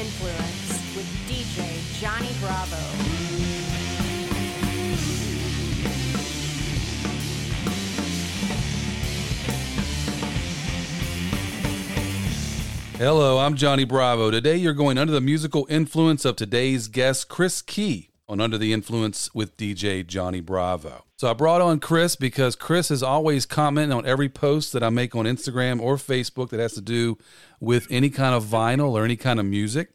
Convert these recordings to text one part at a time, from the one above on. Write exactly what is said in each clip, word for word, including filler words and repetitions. Influence with D J Johnny Bravo. Hello, I'm Johnny Bravo. Today you're going under the musical influence of today's guest, Chris Key, on Under the Influence with D J Johnny Bravo. So I brought on Chris because Chris is always commenting on every post that I make on Instagram or Facebook that has to do with any kind of vinyl or any kind of music.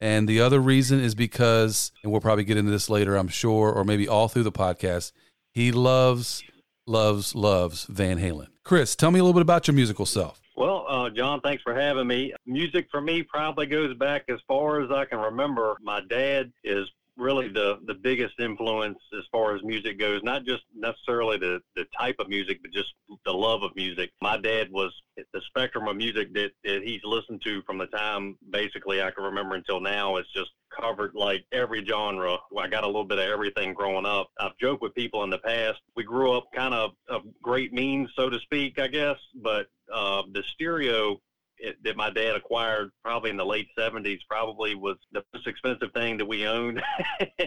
And the other reason is because, and we'll probably get into this later, I'm sure, or maybe all through the podcast, he loves, loves, loves Van Halen. Chris, tell me a little bit about your musical self. Well, uh, John, thanks for having me. Music for me probably goes back as far as I can remember. My dad is really the, the biggest influence as far as music goes, not just necessarily the, the type of music, but just the love of music. My dad was the spectrum of music that, that he's listened to from the time basically I can remember until now. It's just covered like every genre. I got a little bit of everything growing up. I've joked with people in the past. We grew up kind of of great means, so to speak, I guess, but uh, the stereo It, that my dad acquired probably in the late seventies probably was the most expensive thing that we owned.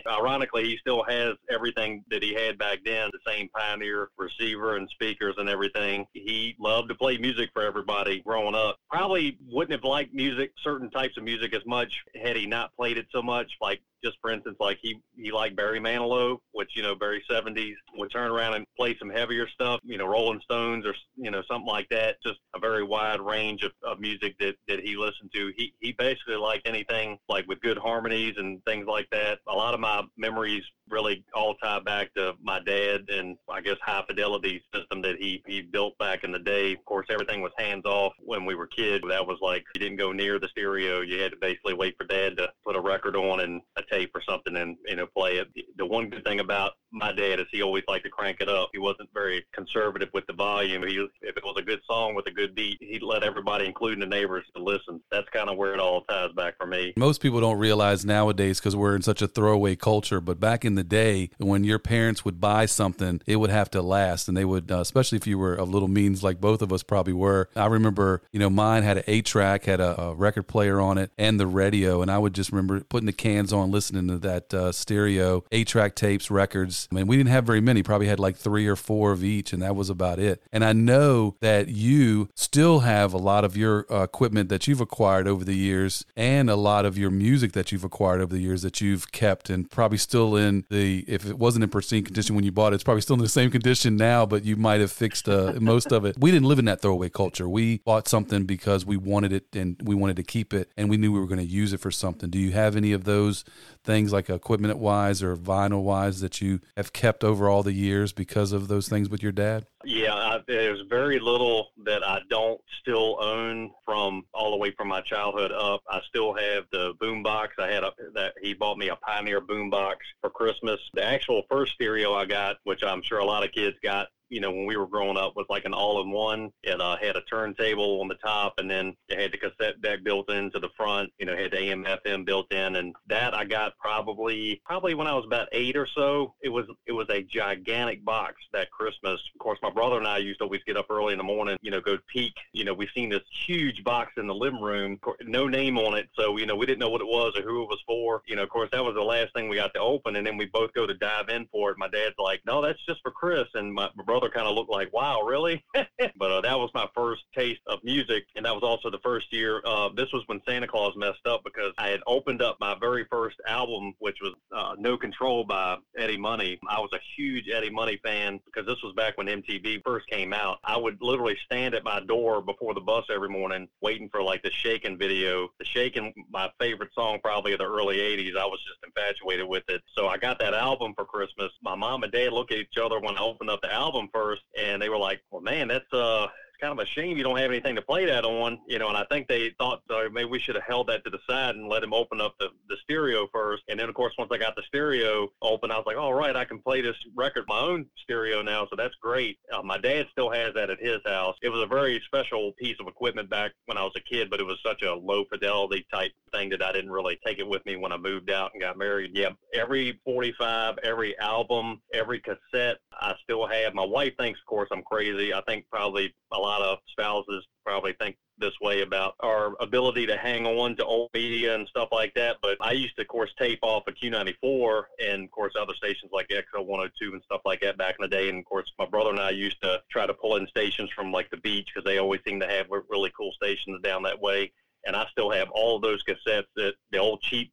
Ironically, he still has everything that he had back then, the same Pioneer receiver and speakers and everything. He loved to play music for everybody growing up. Probably wouldn't have liked music, certain types of music as much had he not played it so much. Like, just for instance, like he, he liked Barry Manilow, which, you know, Barry seventies, would turn around and play some heavier stuff, you know, Rolling Stones or, you know, something like that. Just a very wide range of, of music that, that he listened to. He, he basically liked anything like with good harmonies and things like that. A lot of my memories really all tie back to my dad and I guess high fidelity system that he, he built back in the day. Of course, everything was hands off when we were kids. That was like, you didn't go near the stereo. You had to basically wait for dad to put a record on and a tape or something and, you know, play it. The one good thing about my dad is he always liked to crank it up. He wasn't very conservative with the volume. He, if it was a good song with a good beat, he'd let everybody, including the neighbors, to listen. That's kind of where it all ties back for me. Most people don't realize nowadays because we're in such a throwaway culture, but back in the day when your parents would buy something, it would have to last. And they would, uh, especially if you were of little means like both of us probably were. I remember, you know, mine had an eight track, had a, a record player on it and the radio. And I would just remember putting the cans on, listening to that uh, stereo, eight track tapes, records. I mean, we didn't have very many, probably had like three or four of each, and that was about it. And I know that you still have a lot of your uh, equipment that you've acquired over the years and a lot of your music that you've acquired over the years that you've kept and probably still in the, if it wasn't in pristine condition when you bought it, it's probably still in the same condition now, but you might have fixed uh, most of it. We didn't live in that throwaway culture. We bought something because we wanted it and we wanted to keep it and we knew we were going to use it for something. Do you have any of those things like equipment-wise or vinyl-wise that you have kept over all the years because of those things with your dad? Yeah, I, there's very little that I don't still own from all the way from my childhood up. I still have the boombox. I had a, that he bought me a Pioneer boombox for Christmas. The actual first stereo I got, which I'm sure a lot of kids got, you know, when we were growing up, was like an all-in-one. It uh, had a turntable on the top, and then it had the cassette deck built into the front. You know, it had the A M F M built in, and that I got probably probably when I was about eight or so. It was it was a gigantic box that Christmas. Of course, my brother and I used to always get up early in the morning, you know, go peek. You know, we seen this huge box in the living room, no name on it, so, you know, we didn't know what it was or who it was for. You know, of course, that was the last thing we got to open, and then we both go to dive in for it. My dad's like, no, that's just for Chris, and my, my brother kind of looked like, wow, really? But uh, that was my first taste of music, and that was also the first year. Uh, this was when Santa Claus messed up because I had opened up my very first album, which was uh, No Control by Eddie Money. I was a huge Eddie Money fan because this was back when M T V first came out. I would literally stand at my door before the bus every morning waiting for, like, the Shakin' video. The Shakin', my favorite song probably of the early eighties. I was just infatuated with it. So I got that album for Christmas. My mom and dad looked at each other when I opened up the album first, and they were like, well, man, that's uh kind of a shame you don't have anything to play that on, you know, and I think they thought uh, maybe we should have held that to the side and let him open up the, the stereo first. And then, of course, once I got the stereo open, I was like, all right, I can play this record my own stereo now, so that's great. Uh, my dad still has that at his house. It was a very special piece of equipment back when I was a kid, but it was such a low fidelity type thing that I didn't really take it with me when I moved out and got married. Yeah, every forty-five, every album, every cassette, I still have. My wife thinks, of course, I'm crazy. I think probably a lot of spouses probably think this way about our ability to hang on to old media and stuff like that. But I used to, of course, tape off a Q ninety-four and, of course, other stations like X L one oh two and stuff like that back in the day. And, of course, my brother and I used to try to pull in stations from, like, the beach because they always seem to have really cool stations down that way. And I still have all of those cassettes, that the old cheap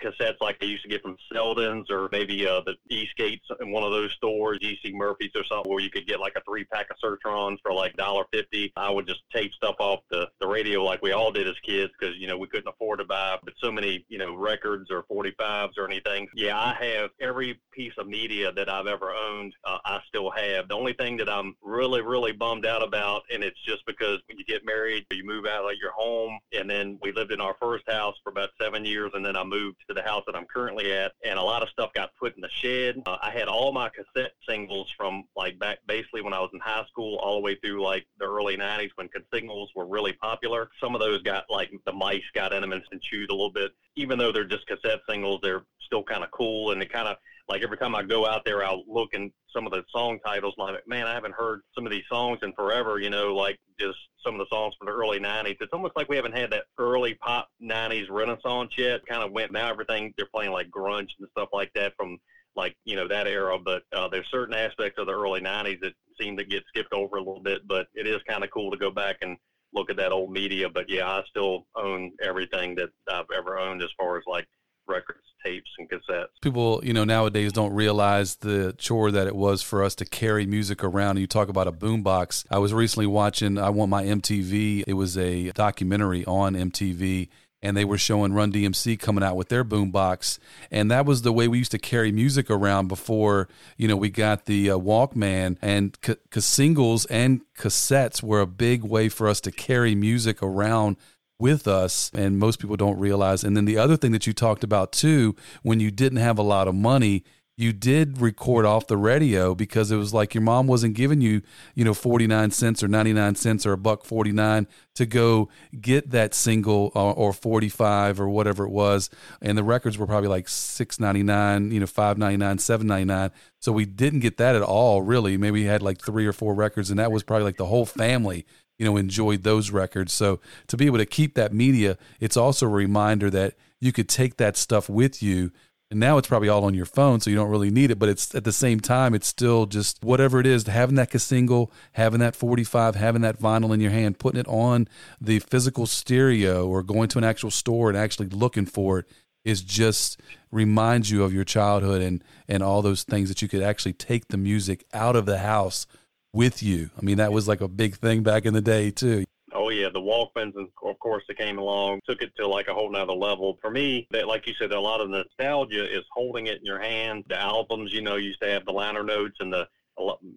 cassettes like they used to get from Seldon's or maybe uh, the Eastgate in one of those stores, E C Murphy's or something, where you could get like a three-pack of Sertrons for like a dollar fifty. I would just tape stuff off the, the radio like we all did as kids because, you know, we couldn't afford to buy but so many, you know, records or forty-fives or anything. Yeah, I have every piece of media that I've ever owned, uh, I still have. The only thing that I'm really, really bummed out about, and it's just because when you get married, you move out of your home, and then we lived in our first house for about seven years, and then I moved to the house that I'm currently at, and a lot of stuff got put in the shed. Uh, I had all my cassette singles from like back basically when I was in high school all the way through like the early nineties when singles were really popular. Some of those got like the mice got in them and, and chewed a little bit. Even though they're just cassette singles, they're still kind of cool, and they kind of like every time I go out there, I'll look and some of the song titles like, man, I haven't heard some of these songs in forever, you know, like just some of the songs from the early nineties. It's almost like we haven't had that early pop nineties renaissance yet. Kind of went, now everything, they're playing like grunge and stuff like that from like, you know, that era. But uh, there's certain aspects of the early nineties that seem to get skipped over a little bit, but it is kind of cool to go back and look at that old media. But yeah, I still own everything that I've ever owned as far as like records, tapes, and cassettes. People, you know, nowadays don't realize the chore that it was for us to carry music around. You talk about a boombox. I was recently watching I Want My M T V. It was a documentary on M T V, and they were showing Run D M C coming out with their boombox, and that was the way we used to carry music around before, you know, we got the uh, Walkman, and c- c- singles and cassettes were a big way for us to carry music around with us, and most people don't realize. And then the other thing that you talked about too, when you didn't have a lot of money, you did record off the radio because it was like your mom wasn't giving you, you know, forty-nine cents or ninety-nine cents or a buck forty-nine to go get that single or, or forty-five or whatever it was. And the records were probably like six ninety-nine, you know, five ninety-nine, seven ninety-nine. So we didn't get that at all, really. Maybe we had like three or four records, and that was probably like the whole family, you know, enjoyed those records. So to be able to keep that media, it's also a reminder that you could take that stuff with you. And now it's probably all on your phone, so you don't really need it. But it's at the same time, it's still just whatever it is, having that single, having that forty-five, having that vinyl in your hand, putting it on the physical stereo or going to an actual store and actually looking for it is just reminds you of your childhood and, and all those things that you could actually take the music out of the house with you. I mean, that was like a big thing back in the day too. Oh yeah, the Walkmans, and of course they came along, took it to like a whole nother level. For me, that, like you said, a lot of nostalgia is holding it in your hand. The albums, you know, used to have the liner notes and the,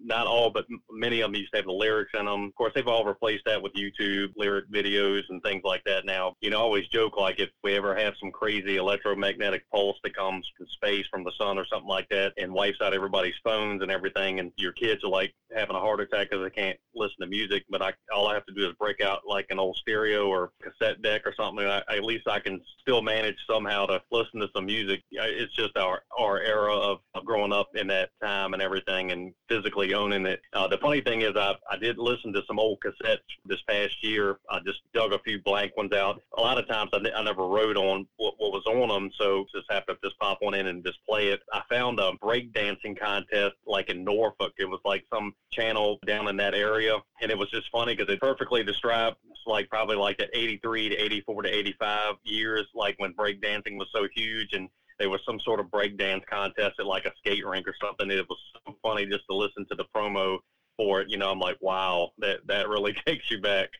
not all, but many of them used to have the lyrics in them. Of course, they've all replaced that with YouTube lyric videos and things like that now. You know, I always joke like if we ever have some crazy electromagnetic pulse that comes from space, from the sun or something like that, and wipes out everybody's phones and everything, and your kids are like having a heart attack because they can't listen to music, but I, all I have to do is break out like an old stereo or cassette deck or something. I, at least I can still manage somehow to listen to some music. It's just our, our era of, of growing up in that time and everything, and physically owning it. Uh, the funny thing is I, I did listen to some old cassettes this past year. I just dug a few blank ones out. A lot of times I, I never wrote on what, what was on them, so just happened to just pop one in and just play it. I found a breakdancing contest like in Norfolk. It was like some channel down in that area, and it was just funny because it perfectly described like probably like that eighty-three to eighty-four to eighty-five years, like when breakdancing was so huge, and there was some sort of breakdance contest at like a skate rink or something. It was so funny just to listen to the promo for it. You know, I'm like, wow, that, that really takes you back.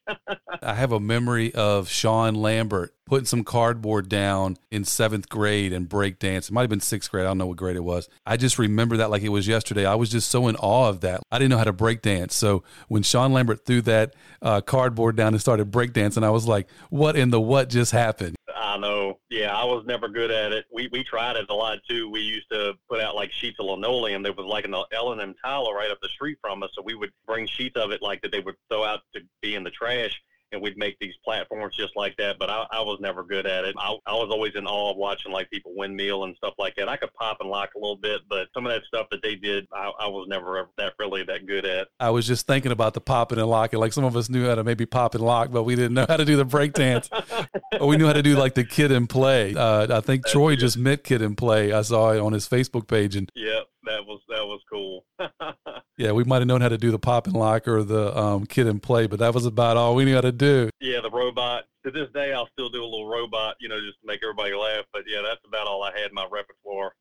I have a memory of Sean Lambert putting some cardboard down in seventh grade and breakdance. It might have been sixth grade. I don't know what grade it was. I just remember that like it was yesterday. I was just so in awe of that. I didn't know how to breakdance. So when Sean Lambert threw that uh, cardboard down and started breakdancing, I was like, what in the what just happened? I know. Yeah, I was never good at it. We we tried it a lot, too. We used to put out, like, sheets of linoleum. There was, like, an L and M Tyler right up the street from us, so we would bring sheets of it, like, that they would throw out to be in the trash, and we'd make these platforms just like that, but I, I was never good at it. I, I was always in awe of watching, like, people windmill and stuff like that. I could pop and lock a little bit, but some of that stuff that they did, I, I was never ever that really that good at. I was just thinking about the popping and locking. Like, some of us knew how to maybe pop and lock, but we didn't know how to do the break dance. Or we knew how to do, like, the Kid and Play. Uh, I think That's Troy good. just met Kid and Play. I saw it on his Facebook page. And yeah, that was, that was cool. Yeah, we might have known how to do the pop and lock or the um, Kid and Play, but that was about all we knew how to do. Do. Yeah, the robot. To this day, I'll still do a little robot, you know, just to make everybody laugh. But yeah, that's about all I had in my repertoire.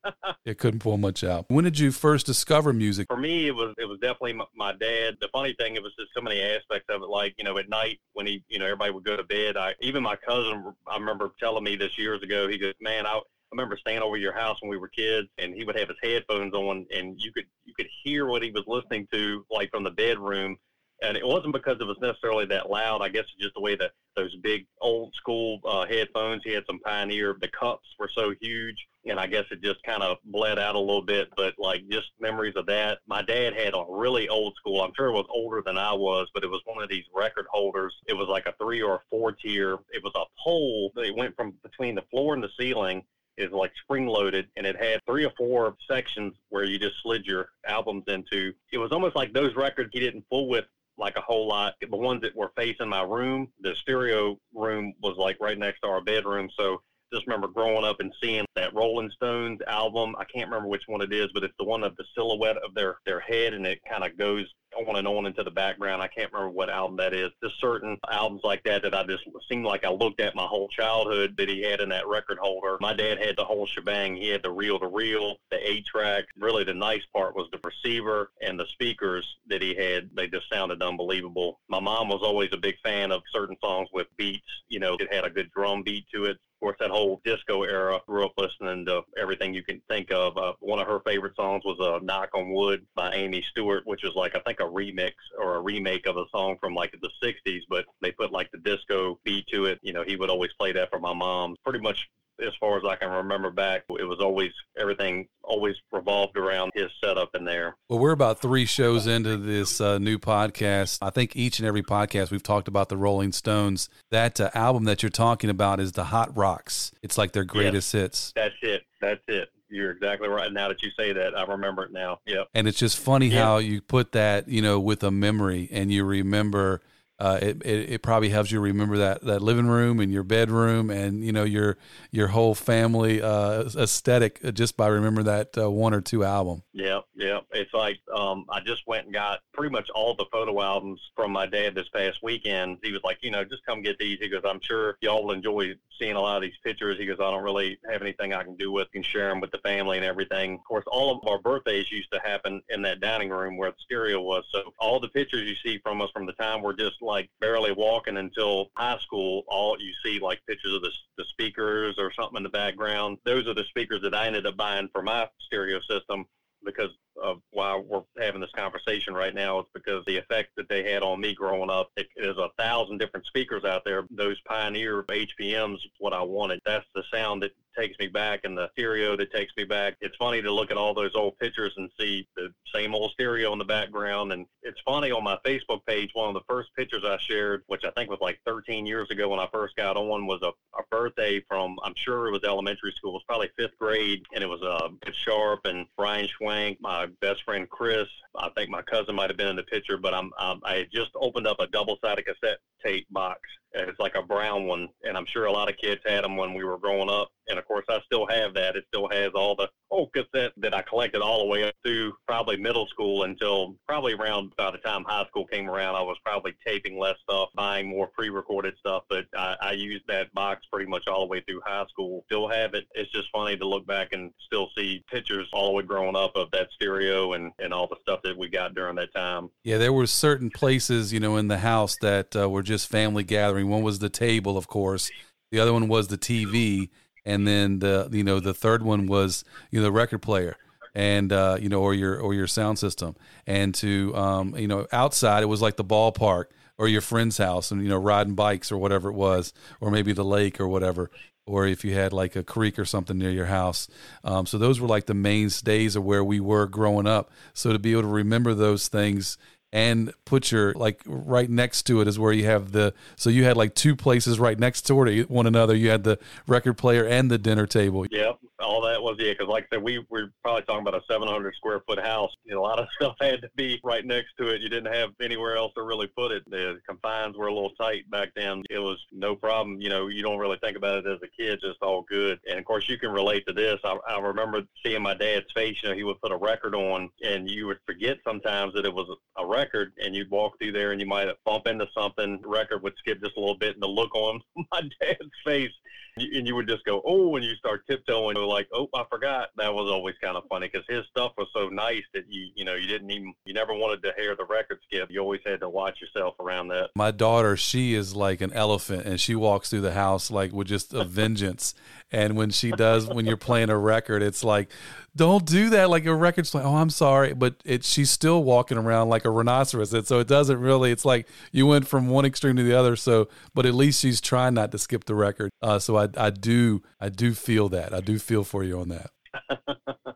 It couldn't pull much out. When did you first discover music? For me, it was it was definitely my, my dad. The funny thing, it was just so many aspects of it. Like, you know, at night when he, you know, everybody would go to bed. I even my cousin, I remember telling me this years ago. He goes, "Man, I." I remember staying over your house when we were kids, and he would have his headphones on, and you could you could hear what he was listening to, like, from the bedroom. And it wasn't because it was necessarily that loud. I guess it's just the way that those big old school uh, headphones, he had some Pioneer, the cups were so huge. And I guess it just kind of bled out a little bit, but, like, just memories of that. My dad had a really old school, I'm sure it was older than I was, but it was one of these record holders. It was like a three or a four tier. It was a pole that went from between the floor and the ceiling. Is like spring loaded, and it had three or four sections where you just slid your albums into. It was almost like those records he didn't fool with like a whole lot. The ones that were facing my room, the stereo room was like right next to our bedroom. So just remember growing up and seeing that Rolling Stones album. I can't remember which one it is, but it's the one of the silhouette of their, their head, and it kind of goes on and on into the background. I can't remember what album that is. There's certain albums like that that I just seemed like I looked at my whole childhood that he had in that record holder. My dad had the whole shebang. He had the reel-to-reel, the eight-track. Really, the nice part was the receiver and the speakers that he had. They just sounded unbelievable. My mom was always a big fan of certain songs with beats. You know, it had a good drum beat to it. Of course, that whole disco era, grew up listening to everything you can think of. Uh, one of her favorite songs was uh, Knock on Wood by Amii Stewart, which was like, I think, a remix or a remake of a song from like the sixties, but they put like the disco beat to it. You know, he would always play that for my mom. Pretty much as far as I can remember back, it was always, everything always revolved around his setup in there. Well, we're about three shows into this uh, new podcast. I think each and every podcast we've talked about the Rolling Stones. That uh, album that you're talking about is the Hot Rocks. It's like their greatest yes, hits. That's it. That's it. You're exactly right. Now that you say that, I remember it now. Yep. And it's just funny yeah. how you put that, you know, with a memory, and you remember. Uh, it, it it probably helps you remember that, that living room and your bedroom and, you know, your your whole family uh, aesthetic just by remembering that uh, one or two album. Yeah, yeah. It's like um, I just went and got pretty much all the photo albums from my dad this past weekend. He was like, you know, just come get these. He goes, I'm sure y'all will enjoy seeing a lot of these pictures. He goes, I don't really have anything I can do with. You can share them with the family and everything. Of course, all of our birthdays used to happen in that dining room where the stereo was. So all the pictures you see from us from the time were just like, like barely walking until high school, all you see like pictures of the, the speakers or something in the background. Those are the speakers that I ended up buying for my stereo system, because of why we're having this conversation right now is because the effect that they had on me growing up. It, there's a thousand different speakers out there. Those Pioneer H P Ms, what I wanted. That's the sound that takes me back, and the stereo that takes me back. It's funny to look at all those old pictures and see the same old stereo in the background. And it's funny, on my Facebook page, one of the first pictures I shared, which I think was like thirteen years ago when I first got on, was a, a birthday from, I'm sure it was elementary school. It was probably fifth grade, and it was uh, Sharp and Brian Schwank, my best friend Chris. I think my cousin might have been in the picture, but I'm, I'm I had just opened up a double-sided cassette tape box. It's like a brown one, and I'm sure a lot of kids had them when we were growing up. And, of course, I still have that. It still has all the old cassette that I collected all the way up through probably middle school until probably around by the time high school came around. I was probably taping less stuff, buying more pre-recorded stuff, but I, I used that box pretty much all the way through high school. Still have it. It's just funny to look back and still see pictures all the way growing up of that stereo and, and all the stuff that we got during that time. Yeah, there were certain places, you know, in the house that uh, were just family gathering. One was the table, of course. The other one was the T V. And then the, you know, the third one was, you know, the record player and, uh, you know, or your, or your sound system. And to, um, you know, outside, it was like the ballpark or your friend's house and, you know, riding bikes or whatever it was, or maybe the lake or whatever, or if you had like a creek or something near your house. Um, so those were like the mainstays of where we were growing up. So to be able to remember those things and put your, like, right next to it is where you have the, so you had like two places right next to one another. You had the record player and the dinner table. Yep, all that was, yeah, because like I said, we were probably talking about a seven hundred square foot house. You know, a lot of stuff had to be right next to it. You didn't have anywhere else to really put it. The confines were a little tight back then. It was no problem. You know, you don't really think about it as a kid, just all good. And of course, you can relate to this. I, I remember seeing my dad's face. You know, he would put a record on, and you would forget sometimes that it was a record. Record, and you'd walk through there and you might bump into something. The record would skip just a little bit, and the look on my dad's face, and you would just go, oh, and you start tiptoeing, like, oh, I forgot. That was always kind of funny because his stuff was so nice that you, you know, you didn't even, you never wanted to hear the record skip. You always had to watch yourself around that. My daughter, she is like an elephant, and she walks through the house like with just a vengeance. And when she does, when you're playing a record, it's like, don't do that. Like a record's like, oh, I'm sorry, but it, she's still walking around like a rhinoceros. And so it doesn't really, it's like you went from one extreme to the other. So, but at least she's trying not to skip the record. Uh, so I, I do, I do feel that. I do feel for you on that.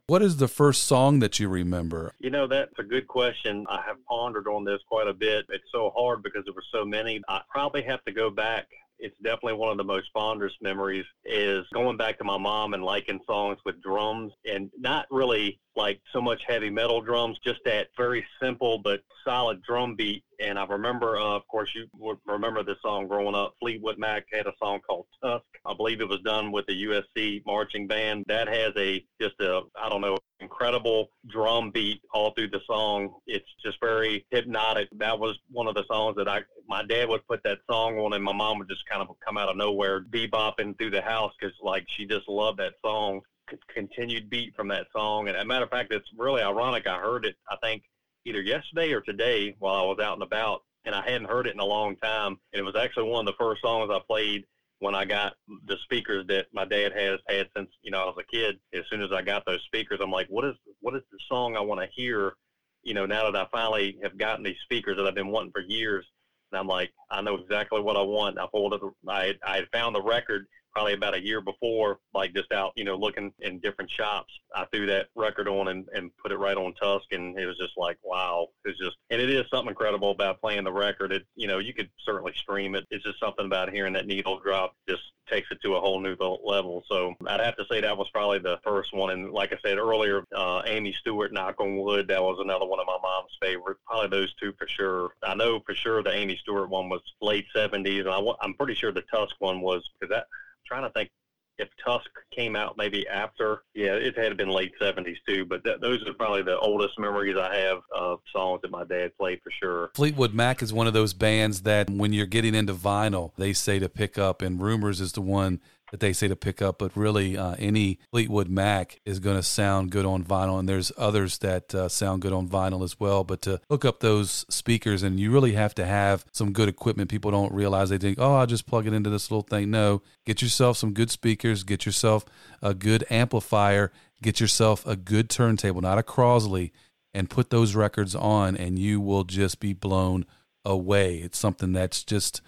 What is the first song that you remember? You know, that's a good question. I have pondered on this quite a bit. It's so hard because there were so many. I probably have to go back. It's definitely one of the most fondest memories is going back to my mom and liking songs with drums, and not really like so much heavy metal drums, just that very simple but solid drum beat. And I remember, uh, of course, you would remember this song growing up. Fleetwood Mac had a song called Tusk. I believe it was done with the U S C marching band. That has a just a, I don't know, incredible drum beat all through the song. It's just very hypnotic. That was one of the songs that I, my dad would put that song on, and my mom would just kind of come out of nowhere bebopping through the house because, like, she just loved that song. C- continued beat from that song. And as a matter of fact, it's really ironic. I heard it, I think, either yesterday or today while I was out and about, and I hadn't heard it in a long time. And it was actually one of the first songs I played when I got the speakers that my dad has had since, you know, I was a kid. As soon as I got those speakers, I'm like, what is what is the song I want to hear, you know, now that I finally have gotten these speakers that I've been wanting for years? And I'm like, I know exactly what I want. I pulled up, I, I had found the record probably about a year before, like just out, you know, looking in different shops. I threw that record on and, and put it right on Tusk, and it was just like, wow. It's just, and it is something incredible about playing the record. It, you know, you could certainly stream it. It's just something about hearing that needle drop just takes it to a whole new level. So I'd have to say that was probably the first one. And like I said earlier, uh, Amii Stewart, Knock on Wood, that was another one of my mom's favorites. Probably those two for sure. I know for sure the Amii Stewart one was late seventies, and I, I'm pretty sure the Tusk one was, because that, trying to think if Tusk came out maybe after. Yeah, it had been late seventies too, but th- those are probably the oldest memories I have of songs that my dad played for sure. Fleetwood Mac is one of those bands that when you're getting into vinyl, they say to pick up, and Rumors is the one that they say to pick up, but really uh, any Fleetwood Mac is going to sound good on vinyl, and there's others that uh, sound good on vinyl as well. But to hook up those speakers, and you really have to have some good equipment. People don't realize, they think, oh, I'll just plug it into this little thing. No, get yourself some good speakers, get yourself a good amplifier, get yourself a good turntable, not a Crosley, and put those records on, and you will just be blown away. It's something that's just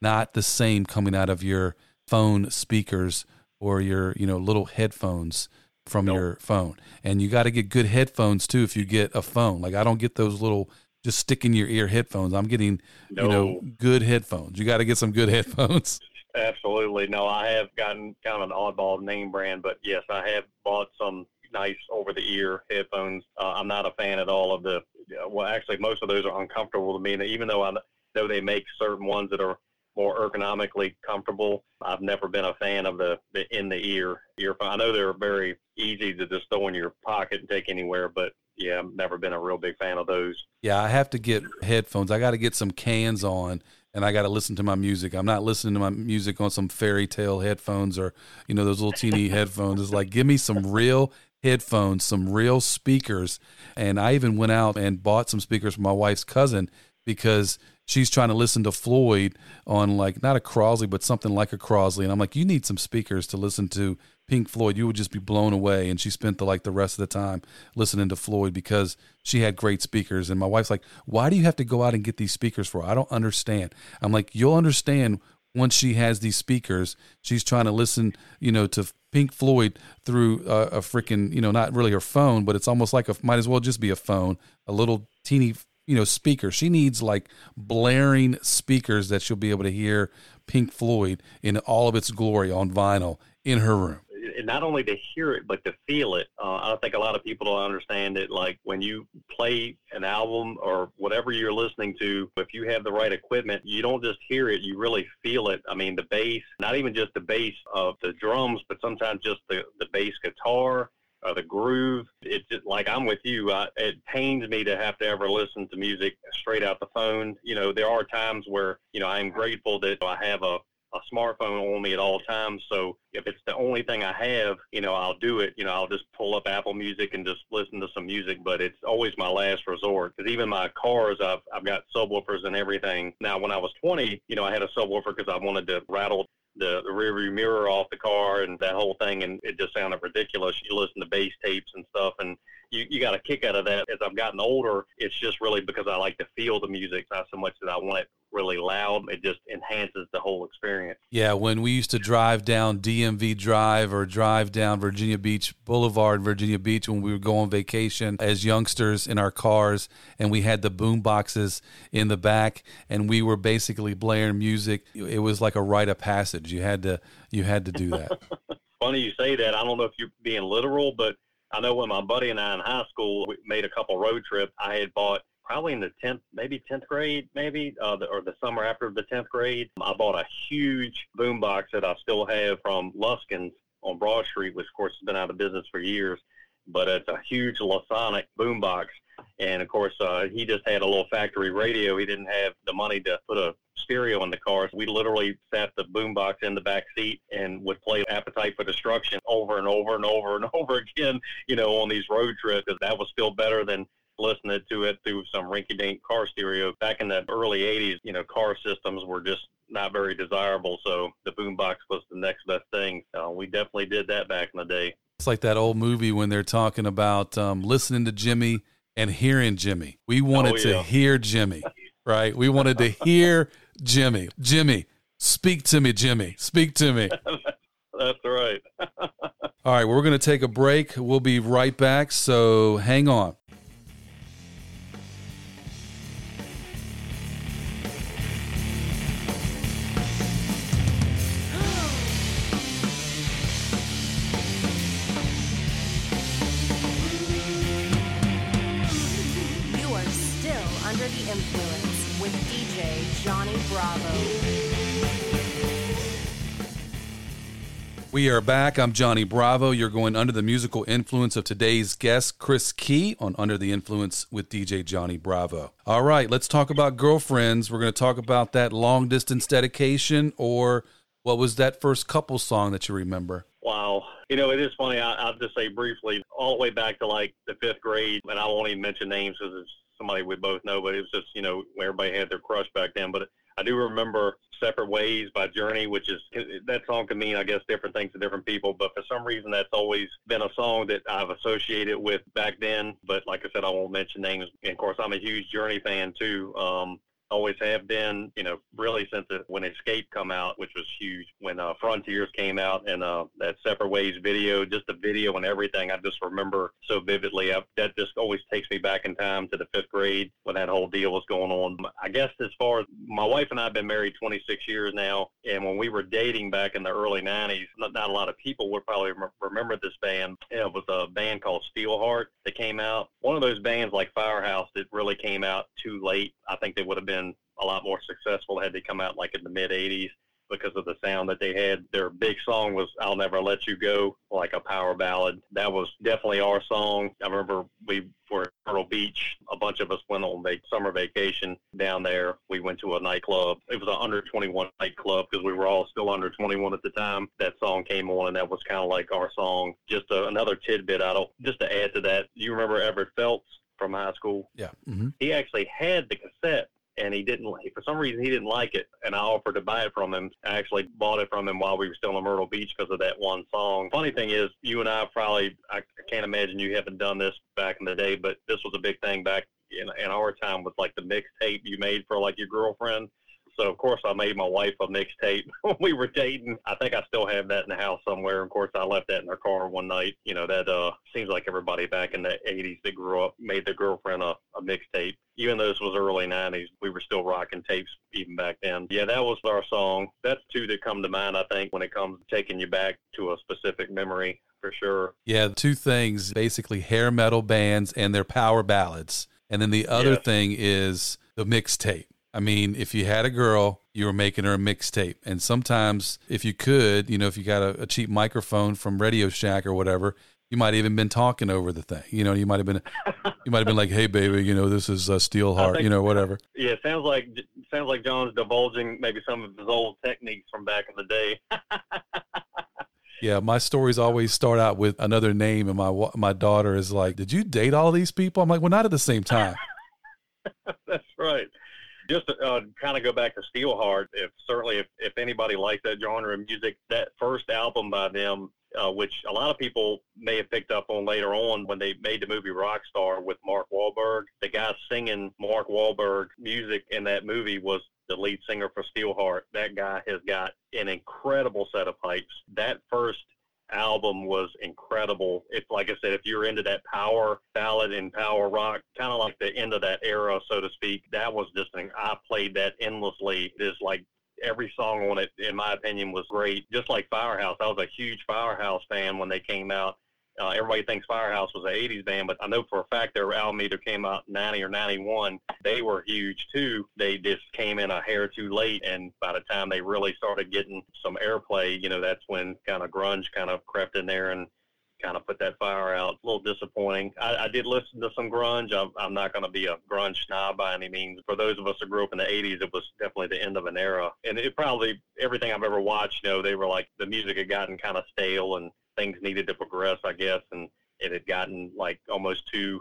not the same coming out of your phone speakers or your, you know, little headphones from nope. your phone. And you got to get good headphones too. If you get a phone, like I don't get those little just stick in your ear headphones. I'm getting, no. you know, good headphones. You got to get some good headphones. Absolutely. No, I have gotten kind of an oddball name brand, but yes, I have bought some nice over the ear headphones. Uh, I'm not a fan at all of the, well, actually most of those are uncomfortable to me. And even though I know they make certain ones that are more ergonomically comfortable, I've never been a fan of the, the in-the-ear earphone. I know they're very easy to just throw in your pocket and take anywhere, but, yeah, I've never been a real big fan of those. Yeah, I have to get headphones. I got to get some cans on, and I got to listen to my music. I'm not listening to my music on some fairy tale headphones or, you know, those little teeny headphones. It's like, give me some real headphones, some real speakers. And I even went out and bought some speakers for my wife's cousin because – she's trying to listen to Floyd on, like, not a Crosley, but something like a Crosley. And I'm like, you need some speakers to listen to Pink Floyd. You would just be blown away. And she spent the, like, the rest of the time listening to Floyd because she had great speakers. And my wife's like, why do you have to go out and get these speakers for? I don't understand. I'm like, you'll understand once she has these speakers. She's trying to listen, you know, to Pink Floyd through a, a freaking, you know, not really her phone, but it's almost like a, might as well just be a phone, a little teeny you know, speakers. She needs like blaring speakers that she'll be able to hear Pink Floyd in all of its glory on vinyl in her room. And not only to hear it, but to feel it. Uh, I think a lot of people don't understand that, like, when you play an album or whatever you're listening to, if you have the right equipment, you don't just hear it, you really feel it. I mean, the bass, not even just the bass of the drums, but sometimes just the, the bass guitar or the groove. It's just, like, I'm with you. I, it pains me to have to ever listen to music straight out the phone. You know, there are times where, you know, I'm grateful that I have a, a smartphone on me at all times. So if it's the only thing I have, you know, I'll do it. You know, I'll just pull up Apple Music and just listen to some music, but it's always my last resort. Because even my cars, I've, I've got subwoofers and everything. Now, when I was twenty, you know, I had a subwoofer because I wanted to rattle the rearview mirror off the car and that whole thing, and it just sounded ridiculous. You listen to bass tapes and stuff, and you, you got a kick out of that. As I've gotten older, it's just really because I like to feel the music, not so much that I want it really loud. It just enhances the whole experience. Yeah, when we used to drive down D M V Drive or drive down Virginia Beach Boulevard, Virginia Beach, when we would go on vacation as youngsters in our cars, and we had the boom boxes in the back, and we were basically blaring music. It was like a rite of passage. You had to, you had to do that. Funny you say that. I don't know if you're being literal, but I know when my buddy and I in high school, we made a couple road trips, I had bought, probably in the tenth, maybe tenth grade, maybe, uh, the, or the summer after the tenth grade, I bought a huge boombox that I still have from Luskin's on Broad Street, which, of course, has been out of business for years. But it's a huge Lasonic boombox. And, of course, uh, he just had a little factory radio. He didn't have the money to put a stereo in the car. So we literally sat the boombox in the back seat and would play Appetite for Destruction over and over and over and over again, you know, on these road trips, because that was still better than listening to it through some rinky-dink car stereo. Back in the early eighties, you know, car systems were just not very desirable, so the boombox was the next best thing. Uh, we definitely did that back in the day. It's like that old movie when they're talking about um, listening to Jimmy and hearing Jimmy. We wanted oh, yeah. to hear Jimmy, right? We wanted to hear Jimmy. Jimmy, speak to me, Jimmy. Speak to me. That's right. All right, we're going to take a break. We'll be right back, so hang on. We are back. I'm Johnny Bravo. You're going under the musical influence of today's guest, Chris Key, on Under the Influence with D J Johnny Bravo. All right, let's talk about girlfriends. We're going to talk about that long-distance dedication, or what was that first couple song that you remember? Wow. You know, it is funny. I, I'll just say briefly, all the way back to, like, the fifth grade, and I won't even mention names because it's somebody we both know, but it was just, you know, everybody had their crush back then. But I do remember Separate Ways by Journey, which is, that song can mean, I guess, different things to different people. But for some reason, that's always been a song that I've associated with back then. But like I said, I won't mention names. And of course, I'm a huge Journey fan too. Um, always have been, you know, really since it, when Escape come out, which was huge, when uh, Frontiers came out, and uh, that Separate Ways video, just the video and everything, I just remember so vividly. I, that just always takes me back in time to the fifth grade when that whole deal was going on. I guess as far as my wife and I have been married twenty-six years now, and when we were dating back in the early nineties, not, not a lot of people would probably rem- remember this band. It was a band called Steelheart that came out. One of those bands like Firehouse that really came out too late. I think they would have been a lot more successful had they come out like in the mid eighties because of the sound that they had. Their big song was I'll Never Let You Go, like a power ballad. That was definitely our song. I remember we were at Myrtle Beach. A bunch of us went on vac- summer vacation down there. We went to a nightclub. It was an under twenty-one nightclub because we were all still under twenty-one at the time. That song came on, and that was kind of like our song. Just a, another tidbit, I don't, just to add to that, you remember Everett Phelps from high school? Yeah. Mm-hmm. He actually had the cassette. And he didn't, for some reason, he didn't like it. And I offered to buy it from him. I actually bought it from him while we were still in Myrtle Beach because of that one song. Funny thing is, you and I probably, I can't imagine you haven't done this back in the day, but this was a big thing back in, in our time, was like the mixtape you made for like your girlfriend. So, of course, I made my wife a mixtape when we were dating. I think I still have that in the house somewhere. Of course, I left that in her car one night. You know, that uh, seems like everybody back in the eighties that grew up made their girlfriend a, a mixtape. Even though this was early nineties, we were still rocking tapes even back then. Yeah, that was our song. That's two that come to mind, I think, when it comes to taking you back to a specific memory, for sure. Yeah, two things, basically hair metal bands and their power ballads. And then the other yeah. thing is the mixtape. I mean, if you had a girl, you were making her a mixtape. And sometimes if you could, you know, if you got a, a cheap microphone from Radio Shack or whatever, you might have even been talking over the thing. You know, you might have been, you might have been like, hey, baby, you know, this is uh, Steelheart, you know, whatever. Yeah, it sounds like, sounds like John's divulging maybe some of his old techniques from back in the day. Yeah, my stories always start out with another name, and my my daughter is like, did you date all these people? I'm like, well, not at the same time. That's right. Just to uh, kind of go back to Steelheart, if certainly if, if anybody likes that genre of music, that first album by them, uh, which a lot of people may have picked up on later on when they made the movie Rockstar with Mark Wahlberg, the guy singing Mark Wahlberg music in that movie was the lead singer for Steelheart. That guy has got an incredible set of pipes. That first album was incredible. It's like I said, if you're into that power ballad and power rock, kind of like the end of that era, so to speak, that was just an, I played that endlessly. There's like every song on it, in my opinion, was great. Just like Firehouse, I was a huge Firehouse fan when they came out. Uh, everybody thinks Firehouse was an eighties band, but I know for a fact their album either came out ninety or ninety-one. They were huge, too. They just came in a hair too late, and by the time they really started getting some airplay, you know, that's when kind of grunge kind of crept in there and kind of put that fire out. A little disappointing. I, I did listen to some grunge. I'm, I'm not going to be a grunge snob by any means. For those of us who grew up in the eighties, it was definitely the end of an era. And it probably, everything I've ever watched, you know, they were like, the music had gotten kind of stale and things needed to progress, I guess, and it had gotten like almost too,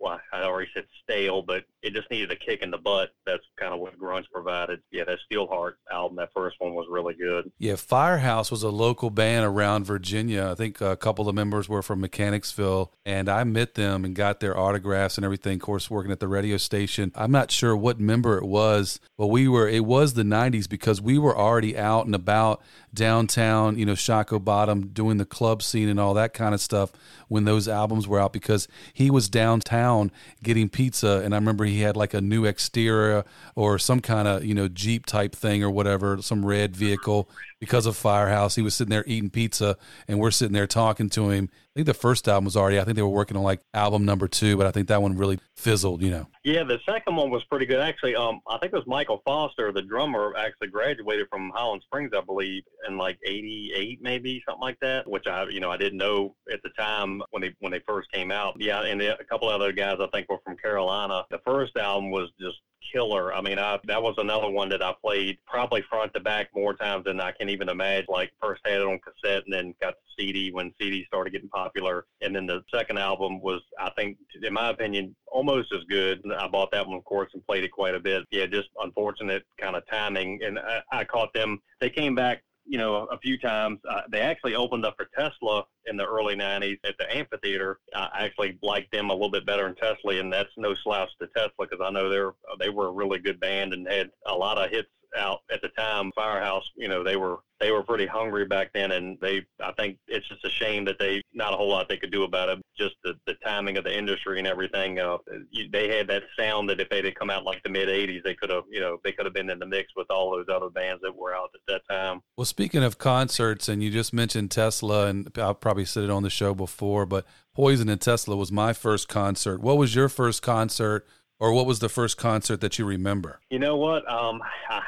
well, I already said stale, but it just needed a kick in the butt. That's kind of what grunge provided. Yeah, that Steelheart album, that first one was really good. Yeah, Firehouse was a local band around Virginia. I think a couple of members were from Mechanicsville, and I met them and got their autographs and everything, of course, working at the radio station. I'm not sure what member it was, but we were, it was the nineties because we were already out and about downtown, you know, Shaco Bottom, doing the club scene and all that kind of stuff when those albums were out, because he was downtown getting pizza, and I remember he had like a new Exterior or some kind of, you know, Jeep type thing or whatever, some red vehicle because of Firehouse. He was sitting there eating pizza and we're sitting there talking to him. I think the first album was already, I think they were working on like album number two, but I think that one really fizzled, you know. Yeah, the second one was pretty good. Actually, um, I think it was Michael Foster, the drummer, actually graduated from Highland Springs, I believe, in like eighty-eight maybe, something like that, which I, you know, I didn't know at the time when they when they first came out. Yeah, and a couple other guys I think were from Carolina. The first album was just killer. I mean, I, that was another one that I played probably front to back more times than I can even imagine. Like, first had it on cassette and then got the C D when C D started getting popular. And then the second album was, I think, in my opinion, almost as good. I bought that one, of course, and played it quite a bit. Yeah, just unfortunate kind of timing. And I, I caught them. They came back, you know, a few times. Uh, they actually opened up for Tesla in the early nineties at the amphitheater. I actually liked them a little bit better than Tesla, and that's no slouch to Tesla because I know they're they were a really good band and had a lot of hits out at the time. Firehouse, you know, they were they were pretty hungry back then, and they I think it's just a shame that they not a whole lot they could do about it. Just the, the timing of the industry and everything. Uh, you, they had that sound that if they had come out like the mid eighties, they could have you know they could have been in the mix with all those other bands that were out at that time. Well, speaking of concerts, and you just mentioned Tesla, and I'll probably said it on the show before, but Poison and Tesla was my first concert. What was your first concert? Or what was the first concert that you remember? You know what? Um, I,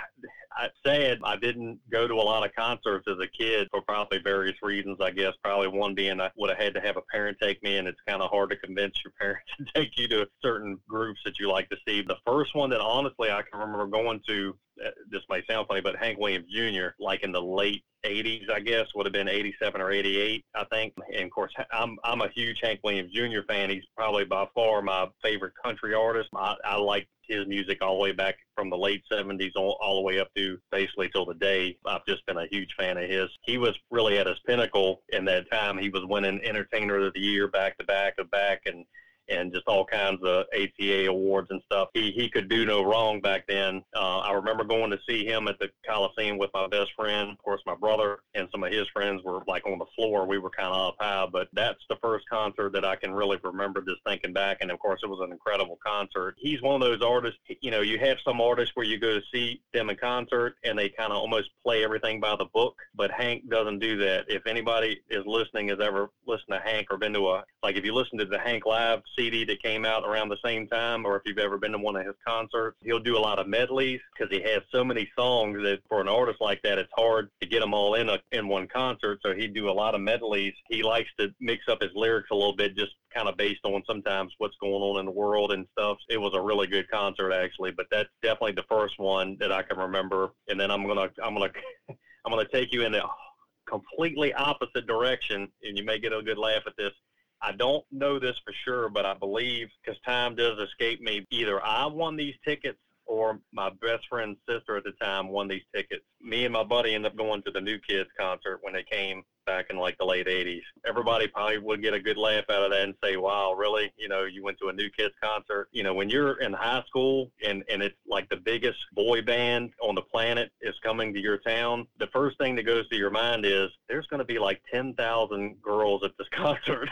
I said I didn't go to a lot of concerts as a kid for probably various reasons, I guess. Probably one being I would have had to have a parent take me, and it's kind of hard to convince your parents to take you to certain groups that you like to see. The first one that honestly I can remember going to, this may sound funny, but Hank Williams Junior, like in the late eighties, I guess, would have been eighty-seven or eighty-eight, I think. And, of course, I'm I'm a huge Hank Williams Junior fan. He's probably by far my favorite country artist. I, I like his music all the way back from the late seventies all, all the way up to basically till the day. I've just been a huge fan of his. He was really at his pinnacle in that time. He was winning Entertainer of the Year back-to-back-to-back, and and just all kinds of A C A awards and stuff. He he could do no wrong back then. Uh, I remember going to see him at the Coliseum with my best friend, of course my brother, and some of his friends were like on the floor. We were kind of up high, but that's the first concert that I can really remember just thinking back, and of course it was an incredible concert. He's one of those artists, you know, you have some artists where you go to see them in concert and they kind of almost play everything by the book, but Hank doesn't do that. If anybody is listening has ever listened to Hank or been to a, like if you listen to the Hank Live C D that came out around the same time, or if you've ever been to one of his concerts, he'll do a lot of medleys because he has so many songs that for an artist like that, it's hard to get them all in a, in one concert. So he'd do a lot of medleys. He likes to mix up his lyrics a little bit, just kind of based on sometimes what's going on in the world and stuff. It was a really good concert actually, but that's definitely the first one that I can remember. And then I'm gonna I'm gonna I'm gonna take you in a completely opposite direction, and you may get a good laugh at this. I don't know this for sure, but I believe, because time does escape me, either I won these tickets or my best friend's sister at the time won these tickets. Me and my buddy ended up going to the New Kids concert when they came back in like the late eighties. Everybody probably would get a good laugh out of that and say, wow, really? You know, you went to a New Kids concert. You know, when you're in high school and, and it's like the biggest boy band on the planet is coming to your town, the first thing that goes to your mind is there's going to be like ten thousand girls at this concert.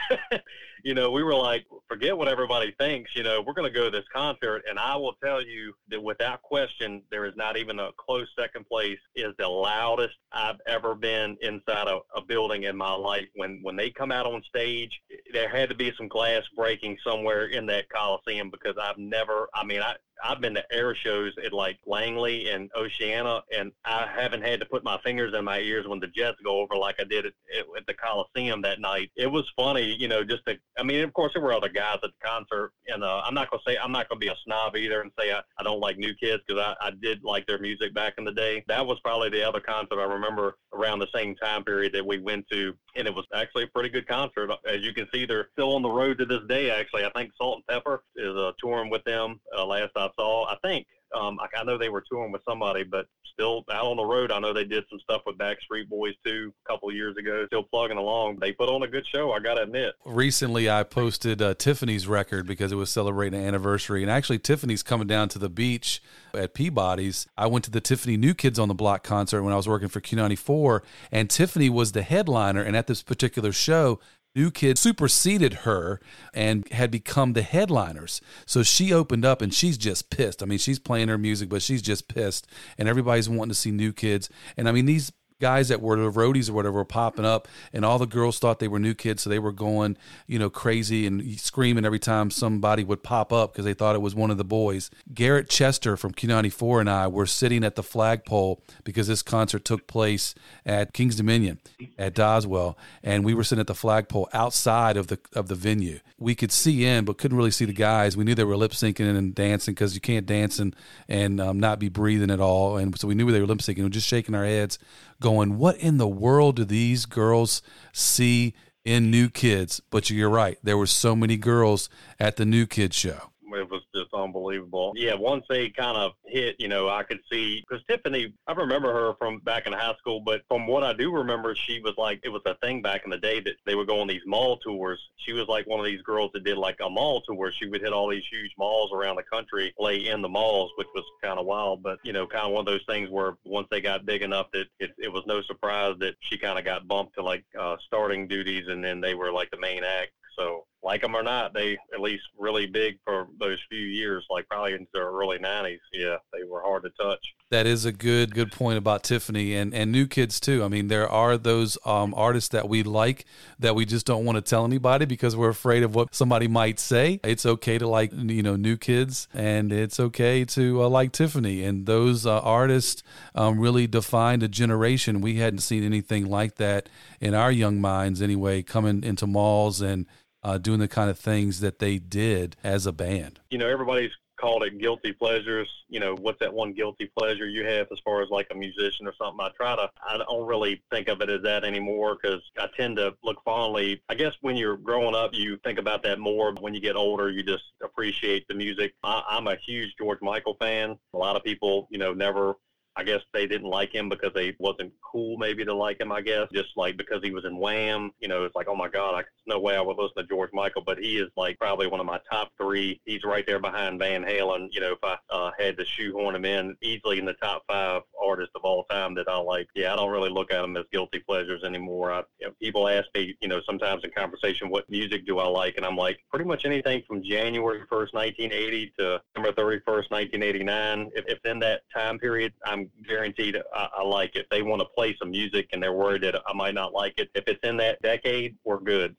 You know, we were like, forget what everybody thinks. You know, we're going to go to this concert. And I will tell you that without question, there is not even a close second place. Is the loudest I've ever been inside a, a building in my life. When when they come out on stage, there had to be some glass breaking somewhere in that Coliseum, because I've never, I mean, I, I've been to air shows at like Langley and Oceana, and I haven't had to put my fingers in my ears when the jets go over like I did at, at the Coliseum that night. It was funny, you know, just to, I mean, of course there were other guys at the concert, and uh, I'm not going to say, I'm not going to be a snob either and say I, I don't like New Kids, because I, I did like their music back in the day. That was probably the other concert I remember around the same time period that we went to, and it was actually a pretty good concert. As you can see, they're still on the road to this day, actually. I think Salt and Pepper is uh, touring with them uh, last I saw. I think, um, I, I know they were touring with somebody, but still out on the road. I know they did some stuff with Backstreet Boys too a couple of years ago, still plugging along. They put on a good show, I got to admit. Recently, I posted uh, Tiffany's record because it was celebrating an anniversary, and actually Tiffany's coming down to the beach at Peabody's. I went to the Tiffany New Kids on the Block concert when I was working for Q ninety-four, and Tiffany was the headliner, and at this particular show, New Kids superseded her and had become the headliners. So she opened up, and she's just pissed. I mean, she's playing her music, but she's just pissed. And everybody's wanting to see New Kids. And I mean, these guys that were the roadies or whatever were popping up, and all the girls thought they were New Kids, so they were going, you know, crazy and screaming every time somebody would pop up because they thought it was one of the boys. Garrett Chester from Q ninety-four and I were sitting at the flagpole because this concert took place at King's Dominion at Doswell, and we were sitting at the flagpole outside of the of the venue. We could see in but couldn't really see the guys. We knew they were lip syncing and dancing, because you can't dance and, and um, not be breathing at all, and so we knew they were lip syncing. We were just shaking our heads, going, what in the world do these girls see in New Kids? But you're right, there were so many girls at the New Kids show. It was just unbelievable. Yeah, once they kind of hit, you know, I could see, because Tiffany, I remember her from back in high school, but from what I do remember, she was like, it was a thing back in the day that they would go on these mall tours. She was like one of these girls that did like a mall tour. She would hit all these huge malls around the country, play in the malls, which was kind of wild, but, you know, kind of one of those things where once they got big enough that it, it was no surprise that she kind of got bumped to like uh, starting duties, and then they were like the main act. So like them or not, they at least really big for those few years, like probably into their early nineties. Yeah, they were hard to touch. That is a good good point about Tiffany and, and New Kids too. I mean, there are those um, artists that we like that we just don't want to tell anybody because we're afraid of what somebody might say. It's okay to like, you know, New Kids, and it's okay to uh, like Tiffany. And those uh, artists um, really defined a generation. We hadn't seen anything like that in our young minds anyway, coming into malls and Uh, doing the kind of things that they did as a band. You know, everybody's called it guilty pleasures. You know, what's that one guilty pleasure you have as far as like a musician or something? I try to, I don't really think of it as that anymore, because I tend to look fondly. I guess when you're growing up, you think about that more. But when you get older, you just appreciate the music. I, I'm a huge George Michael fan. A lot of people, you know, never I guess they didn't like him because they wasn't cool maybe to like him, I guess. Just like because he was in Wham, you know, it's like, oh my God, I, there's no way I would listen to George Michael, but he is like probably one of my top three. He's right there behind Van Halen. You know, if I uh, had to shoehorn him in, easily in the top five artists of all time that I like. Yeah, I don't really look at them as guilty pleasures anymore. I, you know, people ask me, you know, sometimes in conversation, what music do I like? And I'm like, pretty much anything from January first, nineteen eighty to December thirty-first, nineteen eighty-nine. If, if in that time period, I'm guaranteed I, I like it. They want to play some music and they're worried that I might not like it. If it's in that decade, we're good.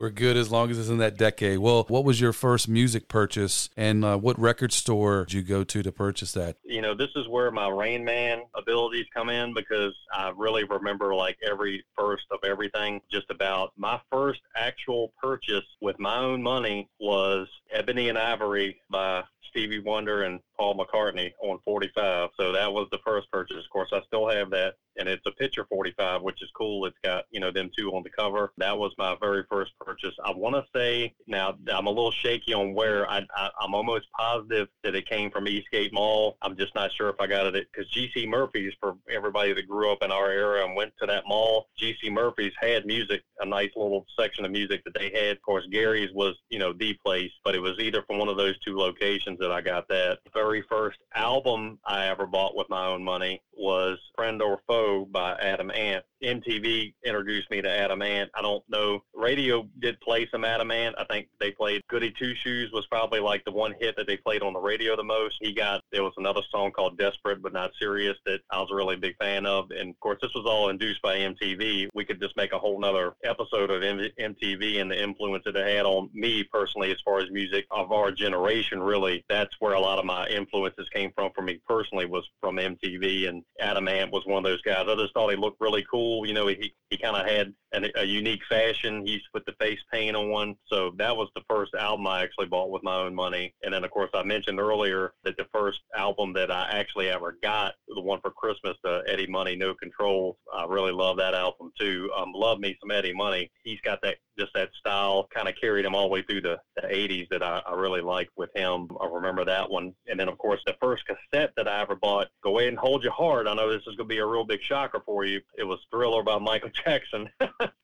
We're good as long as it's in that decade. Well, what was your first music purchase, and uh, what record store did you go to to purchase that? You know, this is where my Rain Man abilities come in, because I really remember like every first of everything just about. My first actual purchase with my own money was Ebony and Ivory by Stevie Wonder and Paul McCartney on forty-five. So that was the first purchase. Of course, I still have that, and it's a picture forty-five, which is cool. It's got, you know, them two on the cover. That was my very first purchase. I want to say, now I'm a little shaky on where. I, I, I'm almost positive that it came from Eastgate Mall. I'm just not sure if I got it, because G C Murphy's, for everybody that grew up in our era and went to that mall, G C Murphy's had music, a nice little section of music that they had. Of course, Gary's was, you know, the place, but it was either from one of those two locations that I got that. The very first album I ever bought with my own money was Friend or Foe by Adam Ant. M T V introduced me to Adam Ant. I don't know. Radio did play some Adam Ant. I think they played Goody Two Shoes was probably like the one hit that they played on the radio the most. He got, there was another song called Desperate But Not Serious that I was a really big fan of. And of course, this was all induced by M T V. We could just make a whole nother episode of M T V and the influence that it had on me personally as far as music of our generation, really. That's where a lot of my influences came from for me personally, was from M T V. And Adam Ant was one of those guys. I just thought he looked really cool. You know, he, he kind of had an, a unique fashion. He used to put the face paint on one. So that was the first album I actually bought with my own money. And then, of course, I mentioned earlier that the first album that I actually ever got, the one for Christmas, the Eddie Money, No Control. I really love that album, too. Um, love me some Eddie Money. He's got that, just that style, kind of carried him all the way through the, the eighties that I, I really liked with him. I remember that one. And then, of course, the first cassette that I ever bought, Go Ahead and Hold Your Heart. I know this is going to be a real big shocker for you. It was Thriller by Michael Jackson.